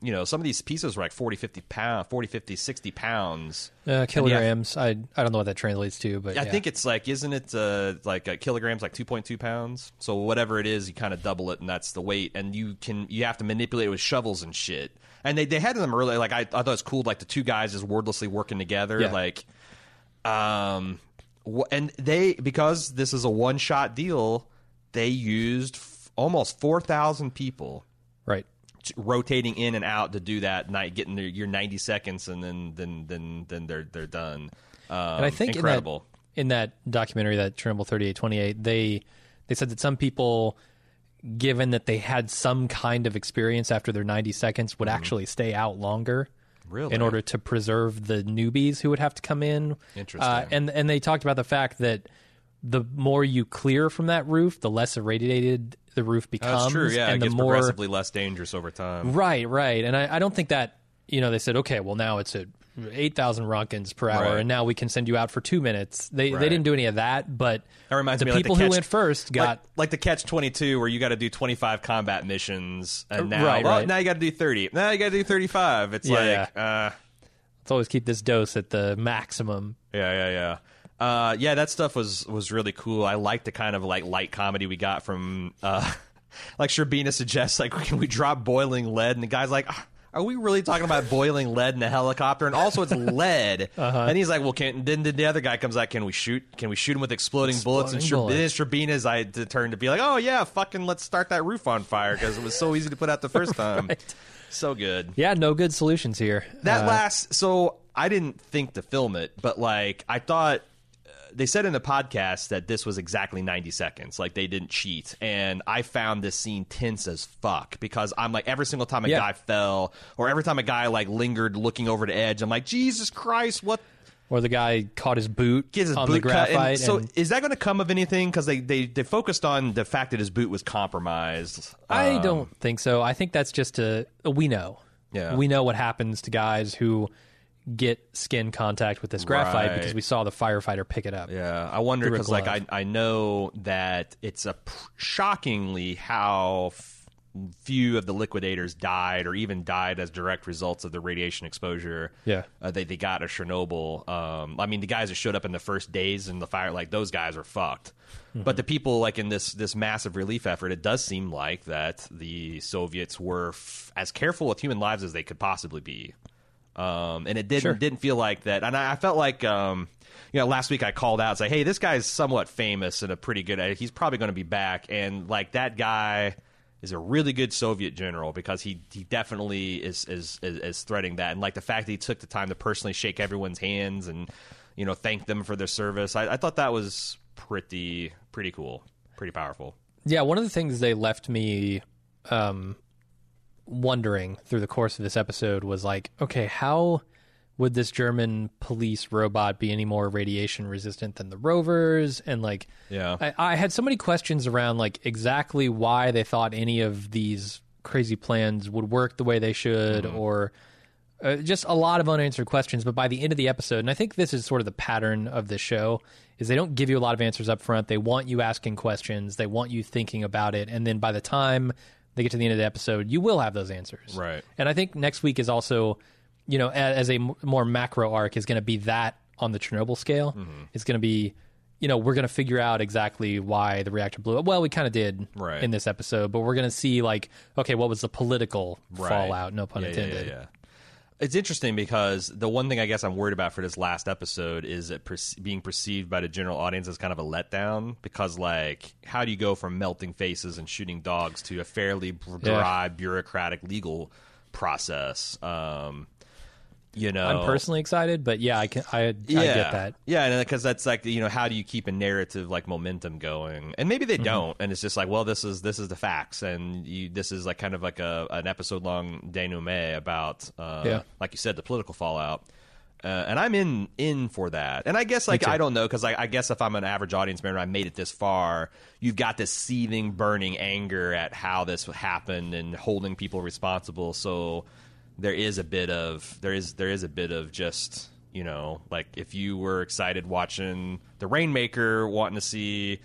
you know, some of these pieces were like 40, 50, 60 pounds. Kilograms. I don't know what that translates to, but I think it's like, isn't it like a kilograms, like 2.2 pounds? So whatever it is, you kind of double it, and that's the weight. And you have to manipulate it with shovels and shit. And they had them earlier. Like, I thought it was cool, like the two guys just wordlessly working together. Yeah. Like, and they, because this is a one shot deal, they used almost 4,000 people, right, rotating in and out to do that night, getting your 90 seconds, and then they're done. And I think incredible. In that documentary, that Chernobyl 3828, they said that some people, given that they had some kind of experience after their 90 seconds, would actually stay out longer, really, in order to preserve the newbies who would have to come in. Interesting. And they talked about the fact that the more you clear from that roof, the less irradiated the roof becomes. That's true, yeah. And it gets progressively less dangerous over time. Right. And I don't think that, you know, they said, okay, well, now it's at 8,000 Rotkins per hour, and now we can send you out for 2 minutes. They didn't do any of that, but that reminds me, people who went first got... Like the Catch-22, where you got to do 25 combat missions, and now, now you got to do 30. Now you got to do 35. It's let's always keep this dose at the maximum. Yeah. That stuff was really cool. I liked the kind of like light comedy we got from like Shcherbina suggests, like, can we drop boiling lead? And the guy's like, are we really talking about boiling lead in a helicopter? And also, it's lead. And he's like, well, then the other guy comes out, can we shoot him with exploding bullets? And Shcherbina's turned to be like, oh yeah, fucking let's start that roof on fire, because it was so easy to put out the first time. So good. Yeah, no good solutions here. That last, so I didn't think to film it, but like I thought. They said in the podcast that this was exactly 90 seconds. Like, they didn't cheat. And I found this scene tense as fuck, because I'm like, every single time a guy fell, or every time a guy like lingered looking over the edge, I'm like, Jesus Christ, what? Or the guy caught his boot on the graphite. So is that going to come of anything? Because they focused on the fact that his boot was compromised. I don't think so. I think that's just we know. Yeah. We know what happens to guys who get skin contact with this graphite right. because we saw the firefighter pick it up. Yeah, I wonder because like I know that it's a shockingly how few of the liquidators died or even died as direct results of the radiation exposure they got at Chernobyl. I mean, the guys that showed up in the first days in the fire, like those guys are fucked. Mm-hmm. But the people like in this massive relief effort, it does seem like that the Soviets were as careful with human lives as they could possibly be. And it didn't feel like that. And I felt like, you know, last week I called out, say, hey, this guy's somewhat famous and a pretty good, he's probably going to be back. And like that guy is a really good Soviet general because he definitely is threading that. And like the fact that he took the time to personally shake everyone's hands and, you know, thank them for their service. I thought that was pretty cool, pretty powerful. Yeah. One of the things they left me, wondering through the course of this episode was like, okay, how would this German police robot be any more radiation resistant than the rovers? And like, yeah, I had so many questions around like exactly why they thought any of these crazy plans would work the way they should, mm-hmm. or just a lot of unanswered questions. But by the end of the episode, and I think this is sort of the pattern of the show, is they don't give you a lot of answers up front. They want you asking questions. They want you thinking about it. And then by the time they get to the end of the episode, you will have those answers. Right. And I think next week is also, you know, as a more macro arc is going to be that on the Chernobyl scale. Mm-hmm. It's going to be, you know, we're going to figure out exactly why the reactor blew up. Well, we kind of did right. in this episode, but we're going to see like, okay, what was the political right. fallout? No pun intended. Yeah. It's interesting because the one thing I guess I'm worried about for this last episode is it being perceived by the general audience as kind of a letdown because, like, how do you go from melting faces and shooting dogs to a fairly dry, bureaucratic legal process? You know, I'm personally excited, but yeah, I get that. Yeah, because that's like, you know, how do you keep a narrative like momentum going? And maybe they mm-hmm. don't, and it's just like, well, this is the facts, and this is like kind of like an episode long denouement about like you said, the political fallout. And I'm in for that. And I guess like I don't know because I guess if I'm an average audience member, I made it this far. You've got this seething, burning anger at how this happened and holding people responsible. So there is a bit of just, you know, like if you were excited watching The Rainmaker, wanting to see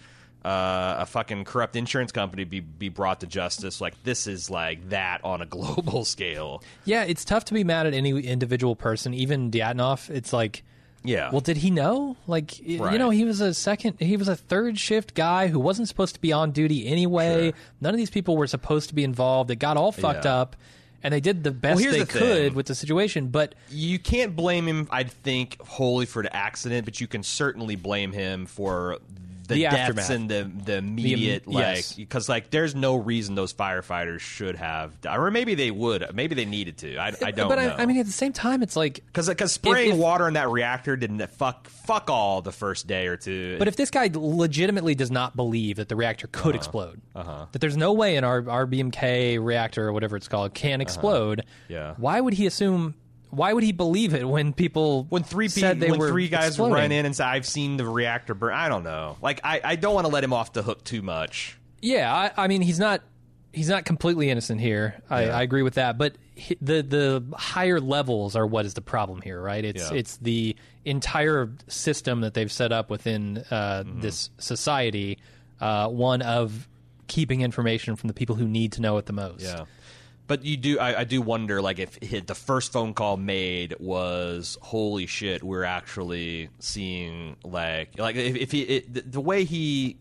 a fucking corrupt insurance company be brought to justice, like this is like that on a global scale. Yeah, it's tough to be mad at any individual person, even Dyatnov. It's like, yeah, well, did he know? Like, right. you know, he was a third shift guy who wasn't supposed to be on duty anyway. Sure. None of these people were supposed to be involved. It got all fucked up. And they did the best they could with the situation, but you can't blame him, I think, wholly for the accident, but you can certainly blame him for the deaths aftermath. And the immediate, like, because, like, there's no reason those firefighters should have died. Or maybe they would. Maybe they needed to. I don't know. But, I mean, at the same time, it's like... Because spraying water in that reactor didn't fuck all the first day or two. But if this guy legitimately does not believe that the reactor could explode, that there's no way an RBMK reactor or whatever it's called can explode, why would he assume... Why would he believe it when people said they were exploding? When three guys ran in and said, I've seen the reactor burn. I don't know. Like, I don't want to let him off the hook too much. Yeah, I mean, he's not completely innocent here. I agree with that. But the higher levels are what is the problem here, right? It's the entire system that they've set up within this society, one of keeping information from the people who need to know it the most. Yeah. But you do, I do wonder, like, if the first phone call made was, holy shit, we're actually seeing, like if he, the way he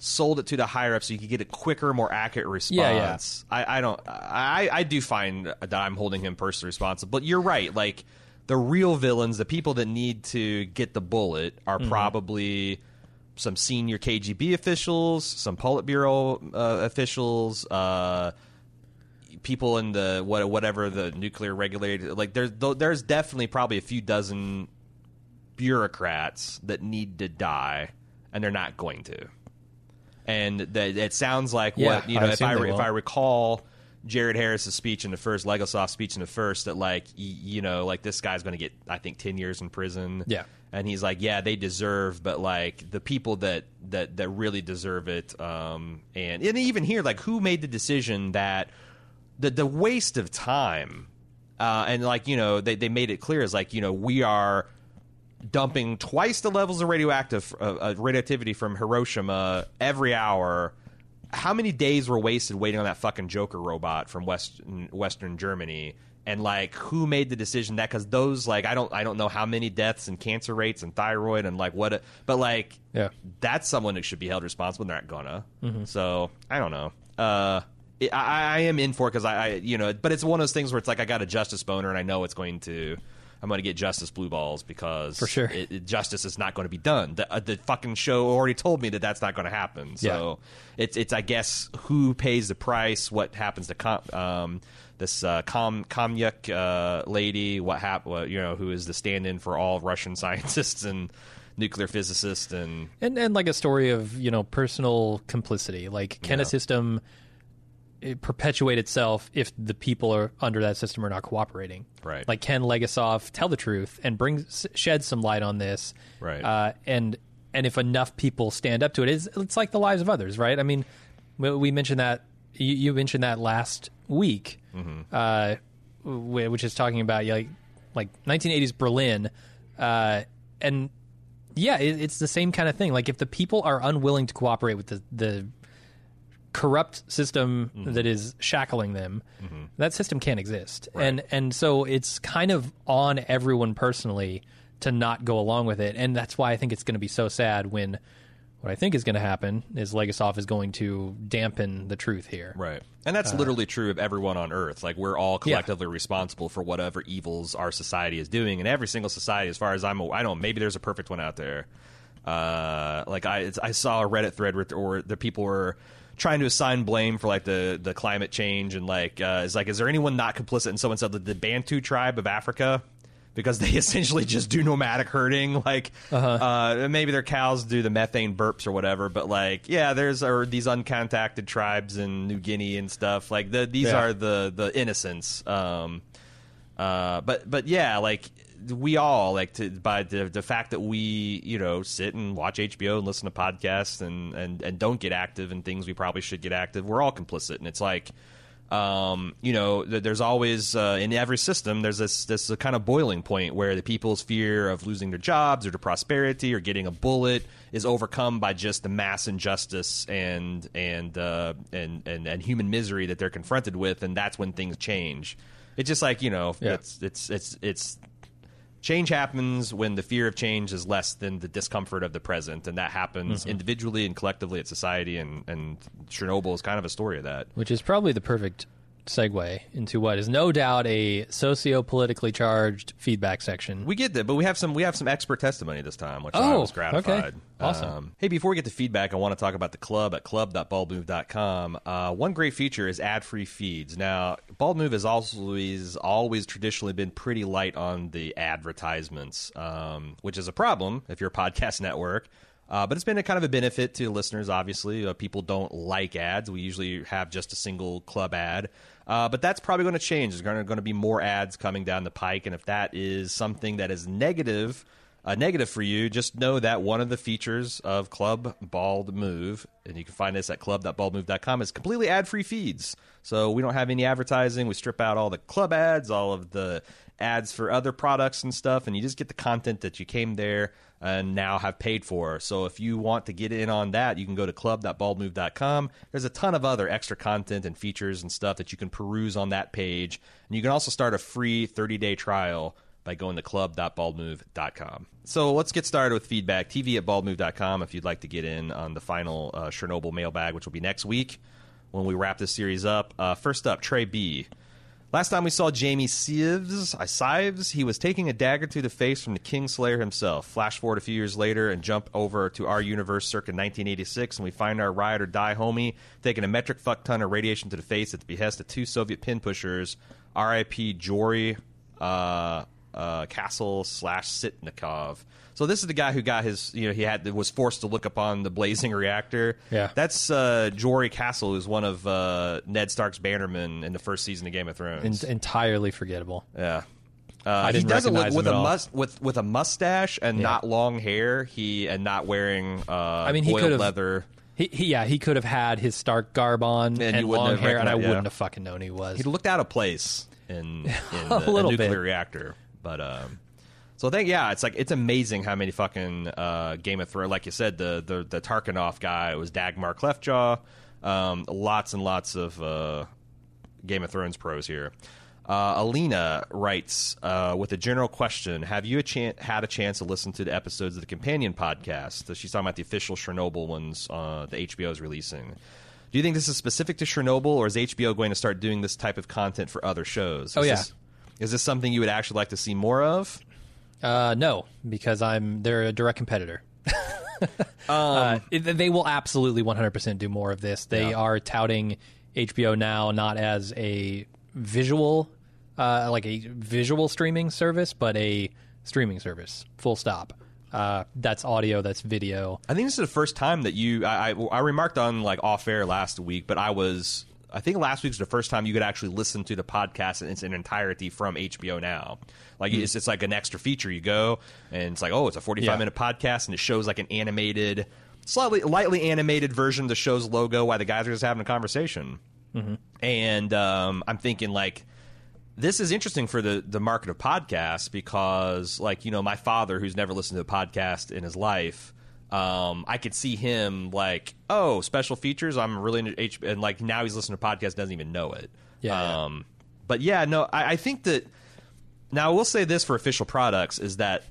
sold it to the higher up, so you could get a quicker, more accurate response. Yeah, yeah. I do find that I'm holding him personally responsible. But you're right, like, the real villains, the people that need to get the bullet, are probably some senior KGB officials, some Politburo officials, people in the whatever the nuclear regulator, like there's definitely probably a few dozen bureaucrats that need to die, and they're not going to. And it sounds like what you know. If I recall Jared Harris's speech in the first, Legasov speech in the first, that like you know, like this guy's going to get I think 10 years in prison. Yeah, and he's like, yeah, they deserve, but like the people that really deserve it. And even here, like who made the decision that. The waste of time And like, you know, they made it clear as like, you know, we are dumping twice the levels of radioactivity from Hiroshima every hour. How many days were wasted waiting on that fucking Joker robot from Western Germany? And like, who made the decision that? Because those, like, I don't know how many deaths and cancer rates and thyroid and like what, but like, yeah, that's someone who should be held responsible. And they're not gonna. Mm-hmm. So I don't know. I am in for it because I you know, but it's one of those things where it's like I got a justice boner and I know it's going to. I'm going to get justice blue balls because for sure. Justice is not going to be done. The fucking show already told me that that's not going to happen. So yeah. It's I guess who pays the price, what happens to Kamyuk lady, what happened, you know, who is the stand-in for all Russian scientists and nuclear physicists and like a story of, you know, personal complicity. Like can a system perpetuate itself if the people are under that system are not cooperating, right? Like can Legasov tell the truth and shed some light on this, right? And if enough people stand up to it, it's like the lives of others, right? I mean, we mentioned that you mentioned that last week, mm-hmm. Which is talking about like 1980s Berlin, and yeah, it's the same kind of thing. Like if the people are unwilling to cooperate with the corrupt system mm-hmm. that is shackling them, mm-hmm. that system can't exist. Right. And so it's kind of on everyone personally to not go along with it. And that's why I think it's going to be so sad when what I think is going to happen is Legasov is going to dampen the truth here. Right. And that's literally true of everyone on Earth. Like we're all collectively responsible for whatever evils our society is doing. And every single society, as far as I don't know, maybe there's a perfect one out there. Like I saw a Reddit thread where the people were trying to assign blame for like the climate change and like it's like, is there anyone not complicit? And someone said that the Bantu tribe of Africa, because they essentially just do nomadic herding, like maybe their cows do the methane burps or whatever, but like yeah, there's these uncontacted tribes in New Guinea and stuff like these are the innocents, but yeah, like we all like to by the fact that we, you know, sit and watch HBO and listen to podcasts and don't get active in things we probably should get active. We're all complicit. And it's like, you know, there's always in every system, there's this kind of boiling point where the people's fear of losing their jobs or to prosperity or getting a bullet is overcome by just the mass injustice and human misery that they're confronted with. And that's when things change. It's just like, you know, it's change happens when the fear of change is less than the discomfort of the present, and that happens mm-hmm. individually and collectively at society, and Chernobyl is kind of a story of that. Which is probably the perfect segue into what is no doubt a socio-politically charged feedback section. We get that, but we have some expert testimony this time, which I was gratified. Okay. Awesome. Hey, before we get to feedback, I want to talk about the club at club.baldmove.com. One great feature is ad-free feeds. Now, Bald Move has always traditionally been pretty light on the advertisements, which is a problem if you're a podcast network. But it's been a kind of a benefit to listeners, obviously. People don't like ads. We usually have just a single club ad. But that's probably going to change. There's going to be more ads coming down the pike. And if that is something that is negative for you, just know that one of the features of Club Bald Move, and you can find us at club.baldmove.com, is completely ad-free feeds. So we don't have any advertising. We strip out all the club ads, all of the ads for other products and stuff, and you just get the content that you came there and now have paid for. So if you want to get in on that, you can go to club.baldmove.com. There's a ton of other extra content and features and stuff that you can peruse on that page. And you can also start a free 30-day trial by going to club.baldmove.com. So let's get started with feedback. TV@baldmove.com if you'd like to get in on the final Chernobyl mailbag, which will be next week when we wrap this series up. First up, Trey B. Last time we saw Jamie Sives, he was taking a dagger to the face from the Kingslayer himself. Flash forward a few years later and jump over to our universe circa 1986, and we find our ride or die homie taking a metric fuck ton of radiation to the face at the behest of two Soviet pin pushers, R.I.P. Jory Castle /Sitnikov. So this is the guy who got his, you know, was forced to look upon the blazing reactor. Yeah, that's Jory Castle, who's one of Ned Stark's bannermen in the first season of Game of Thrones. Entirely forgettable. Yeah, I didn't recognize him at all. With a mustache and not long hair. He and not wearing. I mean, he could have leather. He could have had his Stark garb on and long hair, and I wouldn't have fucking known he was. He looked out of place. in a nuclear reactor. But so I think, yeah, it's like, it's amazing how many fucking Game of Thrones, like you said, the Tarkinov guy was Dagmar Cleftjaw. Lots and lots of Game of Thrones pros here. Alina writes, with a general question, have you had a chance to listen to the episodes of the companion podcast? She's talking about the official Chernobyl ones that HBO is releasing. Do you think this is specific to Chernobyl, or is HBO going to start doing this type of content for other shows? Is this something you would actually like to see more of? No, because they're a direct competitor. They will absolutely 100% do more of this. They are touting HBO Now not as a visual streaming service, but a streaming service, full stop. That's audio, that's video. I think this is the first time that I remarked on, like, off air last week, but I think last week's the first time you could actually listen to the podcast in its entirety from HBO Now. Like, it's like an extra feature. You go, and it's like, oh, it's a 45-minute podcast, and it shows, like, an animated, lightly animated version of the show's logo while the guys are just having a conversation. Mm-hmm. And I'm thinking, like, this is interesting for the market of podcasts because, like, you know, my father, who's never listened to a podcast in his life, I could see him like, oh, special features. I'm really into HBO, and like now he's listening to podcasts, doesn't even know it. Yeah. But yeah, no, I think that now I will say this for official products is that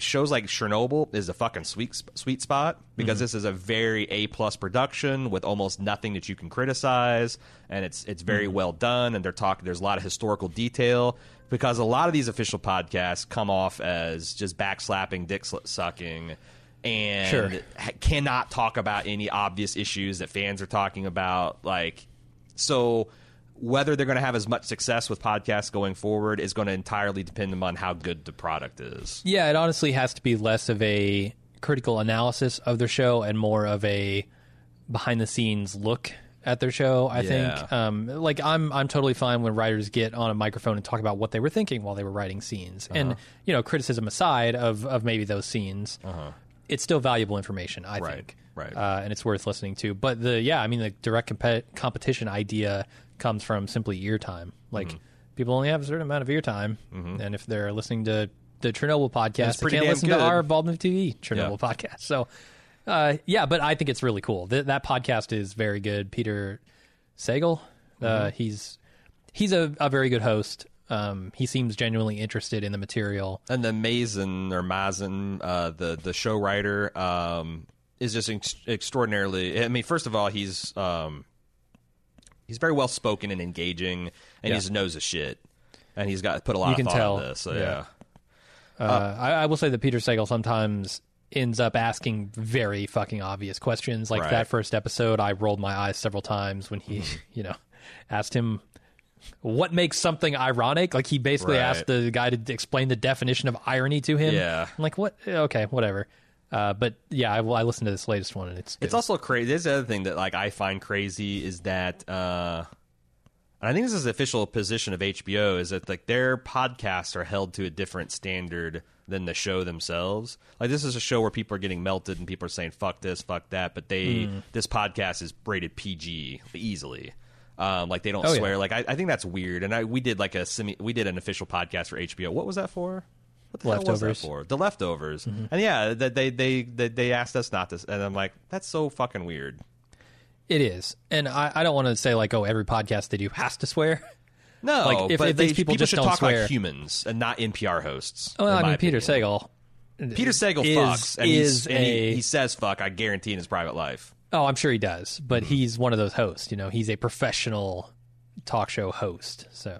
shows like Chernobyl is a fucking sweet spot because this is a very A+ production with almost nothing that you can criticize, and it's very well done. And there's a lot of historical detail. Because a lot of these official podcasts come off as just backslapping, dick sucking. And cannot talk about any obvious issues that fans are talking about. Like, so whether they're going to have as much success with podcasts going forward is going to entirely depend on how good the product is. Yeah, it honestly has to be less of a critical analysis of their show and more of a behind-the-scenes look at their show, I think. Like, I'm totally fine when writers get on a microphone and talk about what they were thinking while they were writing scenes. Uh-huh. And, you know, criticism aside of maybe those scenes... Uh-huh. It's still valuable information, I think. Right. And it's worth listening to. But the direct competition idea comes from simply ear time. Like, people only have a certain amount of ear time. Mm-hmm. And if they're listening to the Chernobyl podcast, they can't listen to our Bald Move TV Chernobyl podcast. So, but I think it's really cool. That podcast is very good. Peter Sagal, he's a very good host. He seems genuinely interested in the material. And the Mazin, the show writer, is just extraordinarily... I mean, first of all, he's very well-spoken and engaging, and he just knows his shit. And he's got put a lot of thought into this. So, yeah. I will say that Peter Sagal sometimes ends up asking very fucking obvious questions. Like that first episode, I rolled my eyes several times when he, asked him... what makes something ironic? Like, he basically asked the guy to explain the definition of irony to him. Yeah. I'm like, what? Okay, whatever. But yeah, I listened to this latest one, and it's also crazy. There's the other thing that, like, I find crazy is that, and I think this is the official position of HBO, is that, like, their podcasts are held to a different standard than the show themselves. Like, this is a show where people are getting melted and people are saying, fuck this, fuck that. But this podcast is rated PG easily. Like, they don't swear. Yeah. Like, I think that's weird. And we did an official podcast for HBO. What was that for? What the hell was that for? The Leftovers. Mm-hmm. And yeah, they asked us not to. And I'm like, that's so fucking weird. It is. And I don't want to say, like, oh, every podcast they do has to swear. No, like, if people should talk like humans and not NPR hosts. Well, I mean, Peter Sagal fucks. And he says fuck, I guarantee, in his private life. Oh, I'm sure he does, but he's one of those hosts. You know, he's a professional talk show host. So,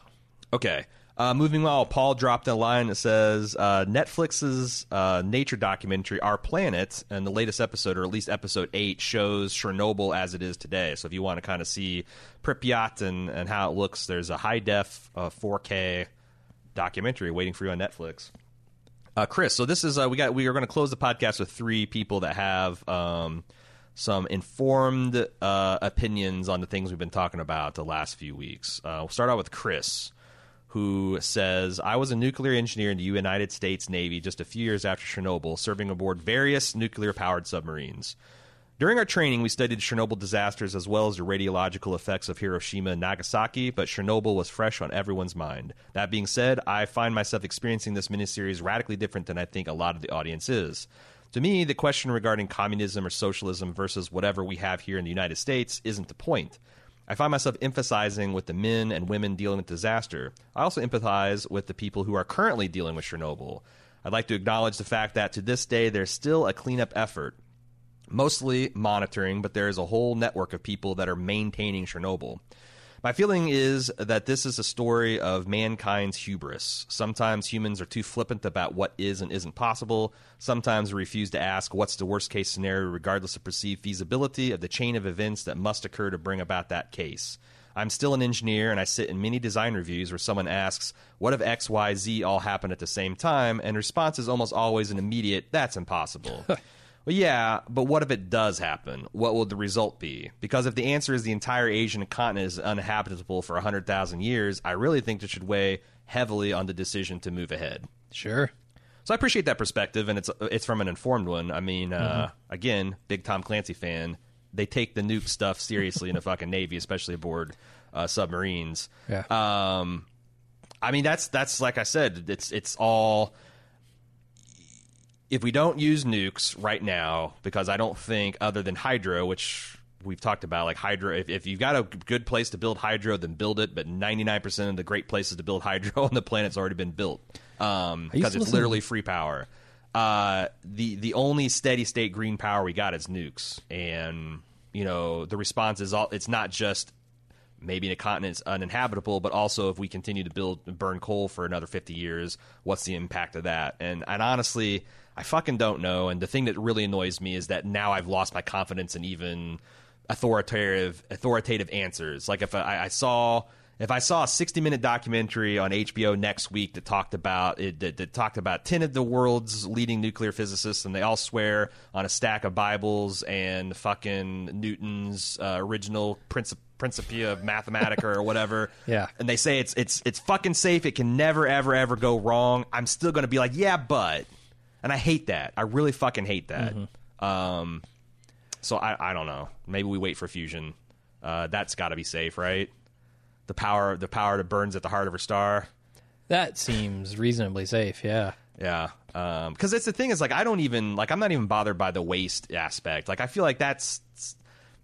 okay, moving on. Paul dropped a line that says Netflix's nature documentary "Our Planet" and the latest episode, or at least episode 8, shows Chernobyl as it is today. So, if you want to kind of see Pripyat and how it looks, there's a high def 4K documentary waiting for you on Netflix. Chris, so this is we are going to close the podcast with 3 people that have. Some informed opinions on the things we've been talking about the last few weeks. We'll start out with Chris, who says, I was a nuclear engineer in the United States Navy just a few years after Chernobyl, serving aboard various nuclear-powered submarines. During our training, we studied Chernobyl disasters as well as the radiological effects of Hiroshima and Nagasaki, but Chernobyl was fresh on everyone's mind. That being said, I find myself experiencing this miniseries radically different than I think a lot of the audience is. To me, the question regarding communism or socialism versus whatever we have here in the United States isn't the point. I find myself emphasizing with the men and women dealing with disaster. I also empathize with the people who are currently dealing with Chernobyl. I'd like to acknowledge the fact that to this day, there's still a cleanup effort. Mostly monitoring, but there is a whole network of people that are maintaining Chernobyl. My feeling is that this is a story of mankind's hubris. Sometimes humans are too flippant about what is and isn't possible. Sometimes we refuse to ask what's the worst-case scenario regardless of perceived feasibility of the chain of events that must occur to bring about that case. I'm still an engineer, and I sit in many design reviews where someone asks, what if X, Y, Z all happen at the same time? And response is almost always an immediate, that's impossible. Well, yeah, but what if it does happen? What will the result be? Because if the answer is the entire Asian continent is uninhabitable for 100,000 years, I really think this should weigh heavily on the decision to move ahead. Sure. So I appreciate that perspective, and it's from an informed one. I mean, again, big Tom Clancy fan. They take the nuke stuff seriously in the fucking Navy, especially aboard submarines. Yeah. I mean, that's like I said, it's all... If we don't use nukes right now, because I don't think other than hydro, which we've talked about, like hydro, if you've got a good place to build hydro, then build it. But 99% of the great places to build hydro on the planet's already been built because it's literally free power. The only steady state green power we got is nukes. And, you know, the response is all, it's not just maybe the continent's uninhabitable, but also if we continue to burn coal for another 50 years, what's the impact of that? And honestly, I fucking don't know. And the thing that really annoys me is that now I've lost my confidence in even authoritative answers. Like if I saw a 60-minute documentary on HBO next week that talked about it, that talked about 10 of the world's leading nuclear physicists, and they all swear on a stack of Bibles and fucking Newton's original Principia Mathematica or whatever. Yeah. And they say it's fucking safe. It can never, ever, ever go wrong. I'm still going to be like, yeah, but. And I hate that. I really fucking hate that. Mm-hmm. So I don't know. Maybe we wait for fusion. That's got to be safe, right? The power that burns at the heart of her star. That seems reasonably safe. Yeah. Yeah. Because it's the thing is like I'm not even bothered by the waste aspect. Like I feel like that's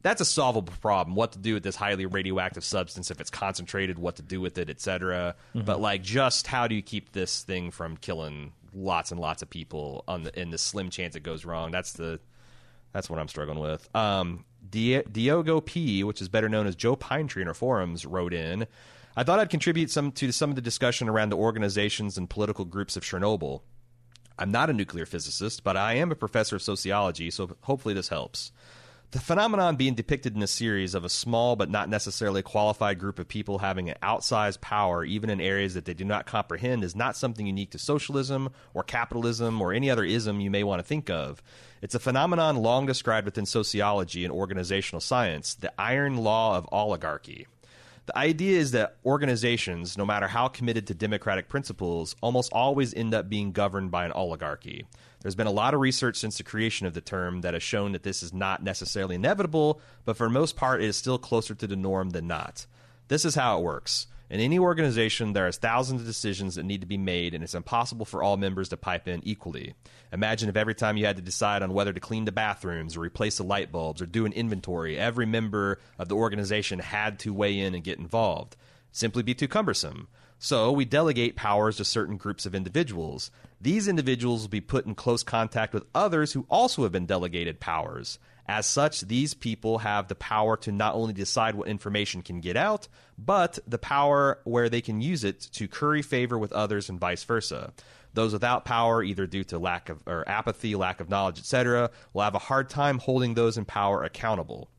a solvable problem. What to do with this highly radioactive substance if it's concentrated? What to do with it, etc. Mm-hmm. But like, just how do you keep this thing from killing lots and lots of people in the slim chance it goes wrong? That's what I'm struggling with. Diogo P, which is better known as Joe Pinetree in our forums, wrote in, I thought I'd contribute to some of the discussion around the organizations and political groups of Chernobyl. I'm not a nuclear physicist, but I am a professor of sociology, so hopefully this helps. The phenomenon being depicted in a series of a small but not necessarily qualified group of people having an outsized power, even in areas that they do not comprehend, is not something unique to socialism or capitalism or any other ism you may want to think of. It's a phenomenon long described within sociology and organizational science, the iron law of oligarchy. The idea is that organizations, no matter how committed to democratic principles, almost always end up being governed by an oligarchy. There's been a lot of research since the creation of the term that has shown that this is not necessarily inevitable, but for the most part, it is still closer to the norm than not. This is how it works. In any organization, there are thousands of decisions that need to be made, and it's impossible for all members to pipe in equally. Imagine if every time you had to decide on whether to clean the bathrooms or replace the light bulbs or do an inventory, every member of the organization had to weigh in and get involved. It'd simply be too cumbersome. So we delegate powers to certain groups of individuals. These individuals will be put in close contact with others who also have been delegated powers. As such, these people have the power to not only decide what information can get out, but the power where they can use it to curry favor with others and vice versa. Those without power, either due to lack of or apathy, lack of knowledge, etc., will have a hard time holding those in power accountable.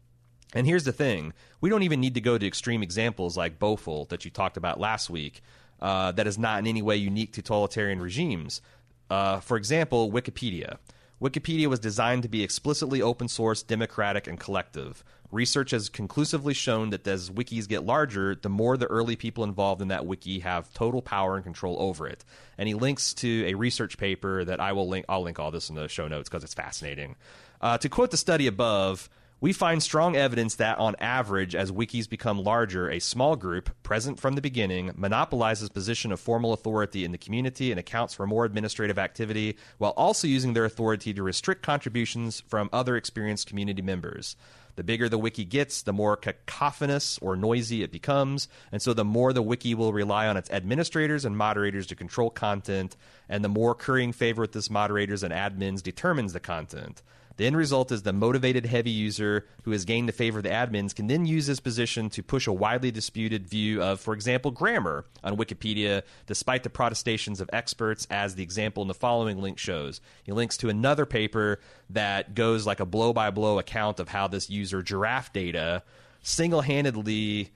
And here's the thing. We don't even need to go to extreme examples like Boful that you talked about last week. That is not in any way unique to totalitarian regimes. For example, Wikipedia. Wikipedia was designed to be explicitly open source, democratic, and collective. Research has conclusively shown that as wikis get larger, the more the early people involved in that wiki have total power and control over it. And he links to a research paper that I'll link all this in the show notes because it's fascinating. To quote the study above, we find strong evidence that, on average, as wikis become larger, a small group, present from the beginning, monopolizes position of formal authority in the community and accounts for more administrative activity, while also using their authority to restrict contributions from other experienced community members. The bigger the wiki gets, the more cacophonous or noisy it becomes, and so the more the wiki will rely on its administrators and moderators to control content, and the more currying favor with this moderators and admins determines the content. The end result is the motivated heavy user who has gained the favor of the admins can then use his position to push a widely disputed view of, for example, grammar on Wikipedia, despite the protestations of experts, as the example in the following link shows. He links to another paper that goes like a blow-by-blow account of how this user giraffe data single-handedly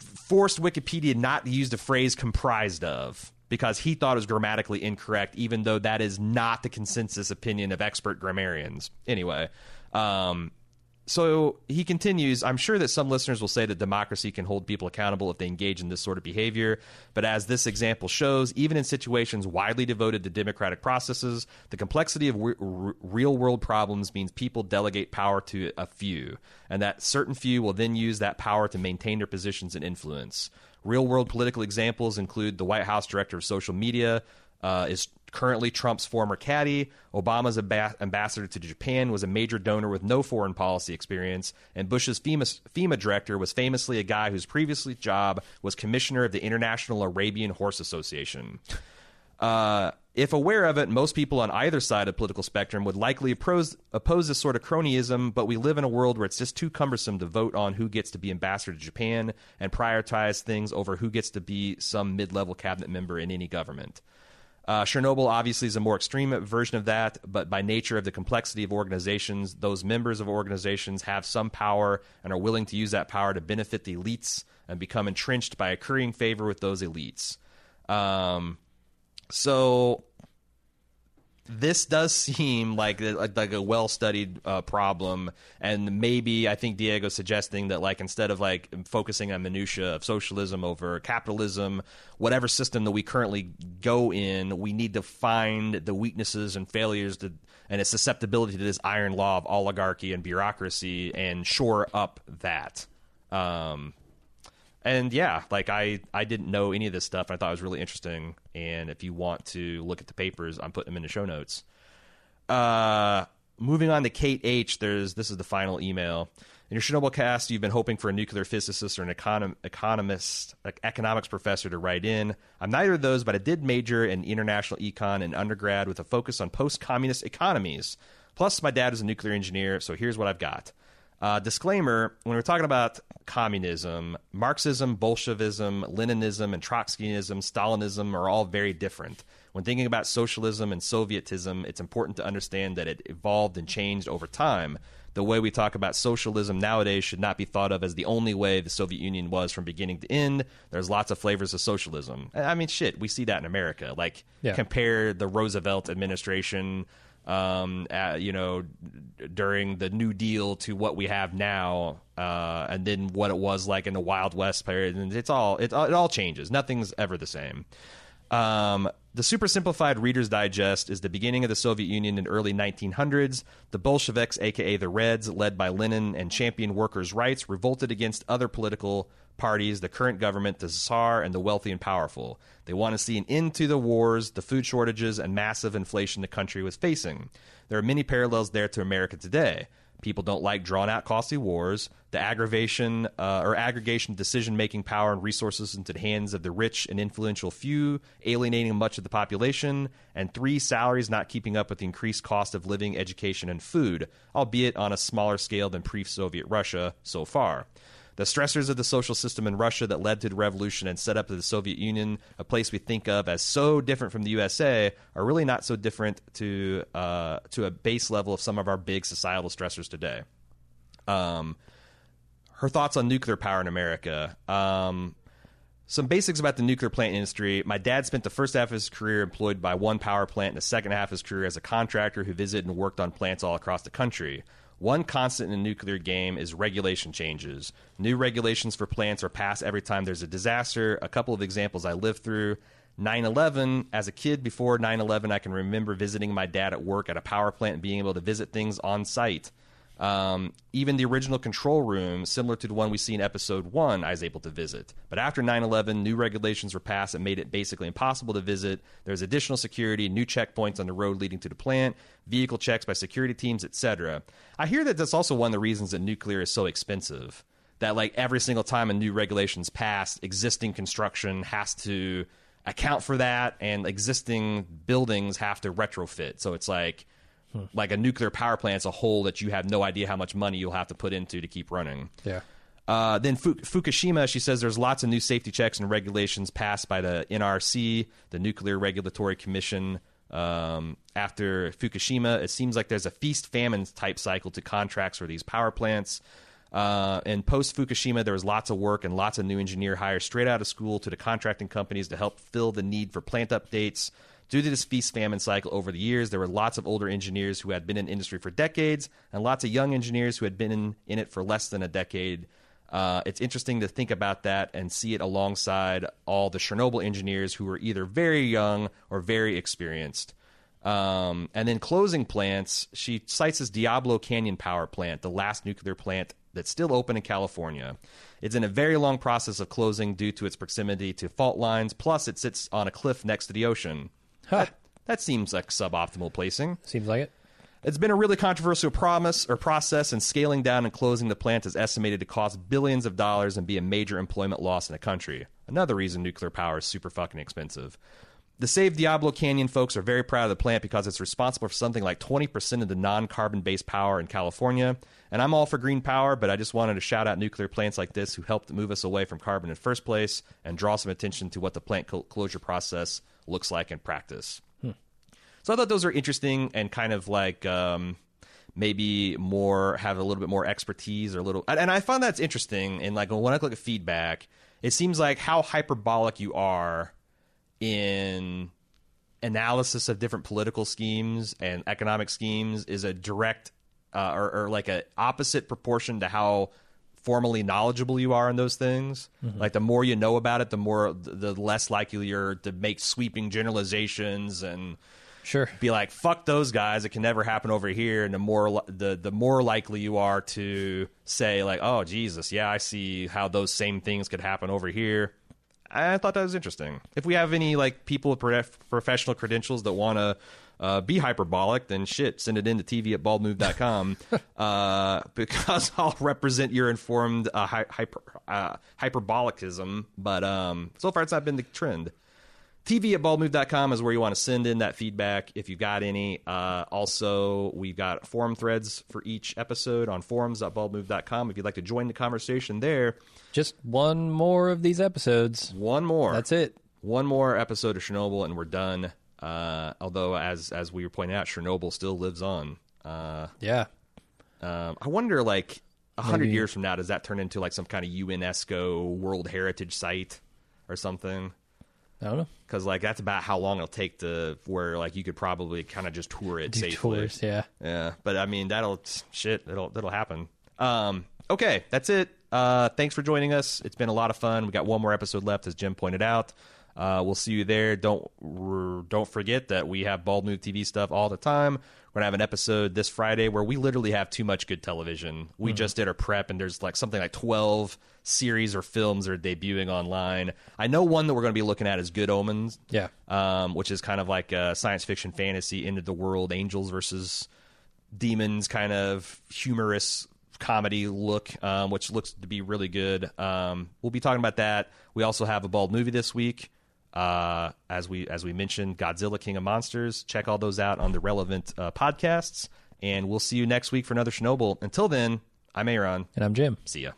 forced Wikipedia not to use the phrase comprised of, because he thought it was grammatically incorrect, even though that is not the consensus opinion of expert grammarians. Anyway, so he continues, I'm sure that some listeners will say that democracy can hold people accountable if they engage in this sort of behavior. But as this example shows, even in situations widely devoted to democratic processes, the complexity of real-world problems means people delegate power to a few, and that certain few will then use that power to maintain their positions and influence. Real-world political examples include the White House director of social media is currently Trump's former caddy. Obama's ambassador to Japan was a major donor with no foreign policy experience. And Bush's FEMA director was famously a guy whose previous job was commissioner of the International Arabian Horse Association. If aware of it, most people on either side of the political spectrum would likely oppose this sort of cronyism, but we live in a world where it's just too cumbersome to vote on who gets to be ambassador to Japan and prioritize things over who gets to be some mid-level cabinet member in any government. Chernobyl obviously is a more extreme version of that, but by nature of the complexity of organizations, those members of organizations have some power and are willing to use that power to benefit the elites and become entrenched by accruing favor with those elites. So this does seem like a well-studied problem, and maybe I think Diego's suggesting that instead of focusing on minutia of socialism over capitalism, whatever system that we currently go in, we need to find the weaknesses and failures and its susceptibility to this iron law of oligarchy and bureaucracy and shore up that. And yeah, I didn't know any of this stuff. I thought it was really interesting. And if you want to look at the papers, I'm putting them in the show notes. Moving on to Kate H. This is the final email. In your Chernobyl cast, you've been hoping for a nuclear physicist or an economics professor to write in. I'm neither of those, but I did major in international econ in undergrad with a focus on post-communist economies. Plus, my dad was a nuclear engineer, so here's what I've got. Disclaimer, when we're talking about communism, Marxism, Bolshevism, Leninism, and Trotskyism, Stalinism are all very different. When thinking about socialism and Sovietism, it's important to understand that it evolved and changed over time. The way we talk about socialism nowadays should not be thought of as the only way the Soviet Union was from beginning to end. There's lots of flavors of socialism. I mean, shit, we see that in America. Compare the Roosevelt administration during the New Deal to what we have now, and then what it was like in the Wild West period, and it all changes. Nothing's ever the same. The super simplified Reader's Digest is the beginning of the Soviet Union in early 1900s. The Bolsheviks, aka the Reds, led by Lenin and championed workers' rights, revolted against other political parties, the current government, the Tsar, and the wealthy and powerful. They want to see an end to the wars, the food shortages, and massive inflation the country was facing. There are many parallels there to America today. People don't like drawn-out, costly wars. The aggregation of decision-making power and resources into the hands of the rich and influential few, alienating much of the population. And 3, salaries not keeping up with the increased cost of living, education, and food, albeit on a smaller scale than pre-Soviet Russia so far. The stressors of the social system in Russia that led to the revolution and set up the Soviet Union, a place we think of as so different from the USA, are really not so different to a base level of some of our big societal stressors today. Her thoughts on nuclear power in America. Some basics about the nuclear plant industry. My dad spent the first half of his career employed by one power plant and the second half of his career as a contractor who visited and worked on plants all across the country. One constant in the nuclear game is regulation changes. New regulations for plants are passed every time there's a disaster. A couple of examples I lived through. 9/11, as a kid before 9/11, I can remember visiting my dad at work at a power plant and being able to visit things on site. Even the original control room, similar to the one we see in episode 1, I was able to visit. But after 9/11, new regulations were passed that made it basically impossible to visit. There's additional security, new checkpoints on the road leading to the plant, vehicle checks by security teams, etc. I hear that that's also one of the reasons that nuclear is so expensive, that like every single time a new regulation's passed, existing construction has to account for that, and existing buildings have to retrofit. So it's like a nuclear power plant's a hole that you have no idea how much money you'll have to put into to keep running. Yeah. Then Fukushima, she says there's lots of new safety checks and regulations passed by the NRC, the Nuclear Regulatory Commission. After Fukushima, it seems like there's a feast-famine type cycle to contracts for these power plants. And post-Fukushima, there was lots of work and lots of new engineer hires straight out of school to the contracting companies to help fill the need for plant updates. Due to this feast-famine cycle over the years, there were lots of older engineers who had been in industry for decades and lots of young engineers who had been in it for less than a decade. It's interesting to think about that and see it alongside all the Chernobyl engineers who were either very young or very experienced. And then closing plants, she cites this Diablo Canyon power plant, the last nuclear plant that's still open in California. It's in a very long process of closing due to its proximity to fault lines, plus it sits on a cliff next to the ocean. Huh. That seems like suboptimal placing. Seems like it. It's been a really controversial process, and scaling down and closing the plant is estimated to cost billions of dollars and be a major employment loss in the country. Another reason nuclear power is super fucking expensive. The Save Diablo Canyon folks are very proud of the plant because it's responsible for something like 20% of the non-carbon-based power in California. And I'm all for green power, but I just wanted to shout out nuclear plants like this who helped move us away from carbon in the first place and draw some attention to what the plant closure process looks like in practice. So I thought those are interesting and kind of like maybe more have a little bit more expertise or a little. And I found that's interesting. And like when I look at feedback, it seems like how hyperbolic you are in analysis of different political schemes and economic schemes is a direct or like a opposite proportion to how formally knowledgeable you are in those things. Mm-hmm. Like the more you know about it, the more the less likely you're to make sweeping generalizations and sure be like, fuck those guys, it can never happen over here. And the more likely you are to say like, oh Jesus, yeah, I see how those same things could happen over here. I thought that was interesting. If we have any like people with professional credentials that want to be hyperbolic, then shit, send it in to tv@baldmove.com because I'll represent your informed hyperbolicism. But so far, it's not been the trend. tv@baldmove.com is where you want to send in that feedback if you've got any. Also, we've got forum threads for each episode on forums.baldmove.com if you'd like to join the conversation there. Just one more of these episodes. One more. That's it. One more episode of Chernobyl and we're done. Although, as we were pointing out, Chernobyl still lives on. Yeah. I wonder, like, 100 years from now, does that turn into, like, some kind of UNESCO World Heritage Site or something? I don't know. Because, like, that's about how long it'll take to where, like, you could probably kind of just tour it safely. Tours, yeah. Yeah. But, I mean, that'll happen. Okay, that's it. Thanks for joining us. It's been a lot of fun. We got one more episode left, as Jim pointed out. We'll see you there. Don't forget that we have Bald Move TV stuff all the time. We're going to have an episode this Friday where we literally have too much good television. We just did our prep, and there's like something like 12 series or films are debuting online. I know one that we're going to be looking at is Good Omens, which is kind of like a science fiction fantasy, end of the world, angels versus demons kind of humorous comedy look, which looks to be really good. We'll be talking about that. We also have a Bald Movie this week. As we mentioned, Godzilla, King of Monsters. Check all those out on the relevant podcasts. And we'll see you next week for another Chernobyl. Until then, I'm Aaron. And I'm Jim. See ya.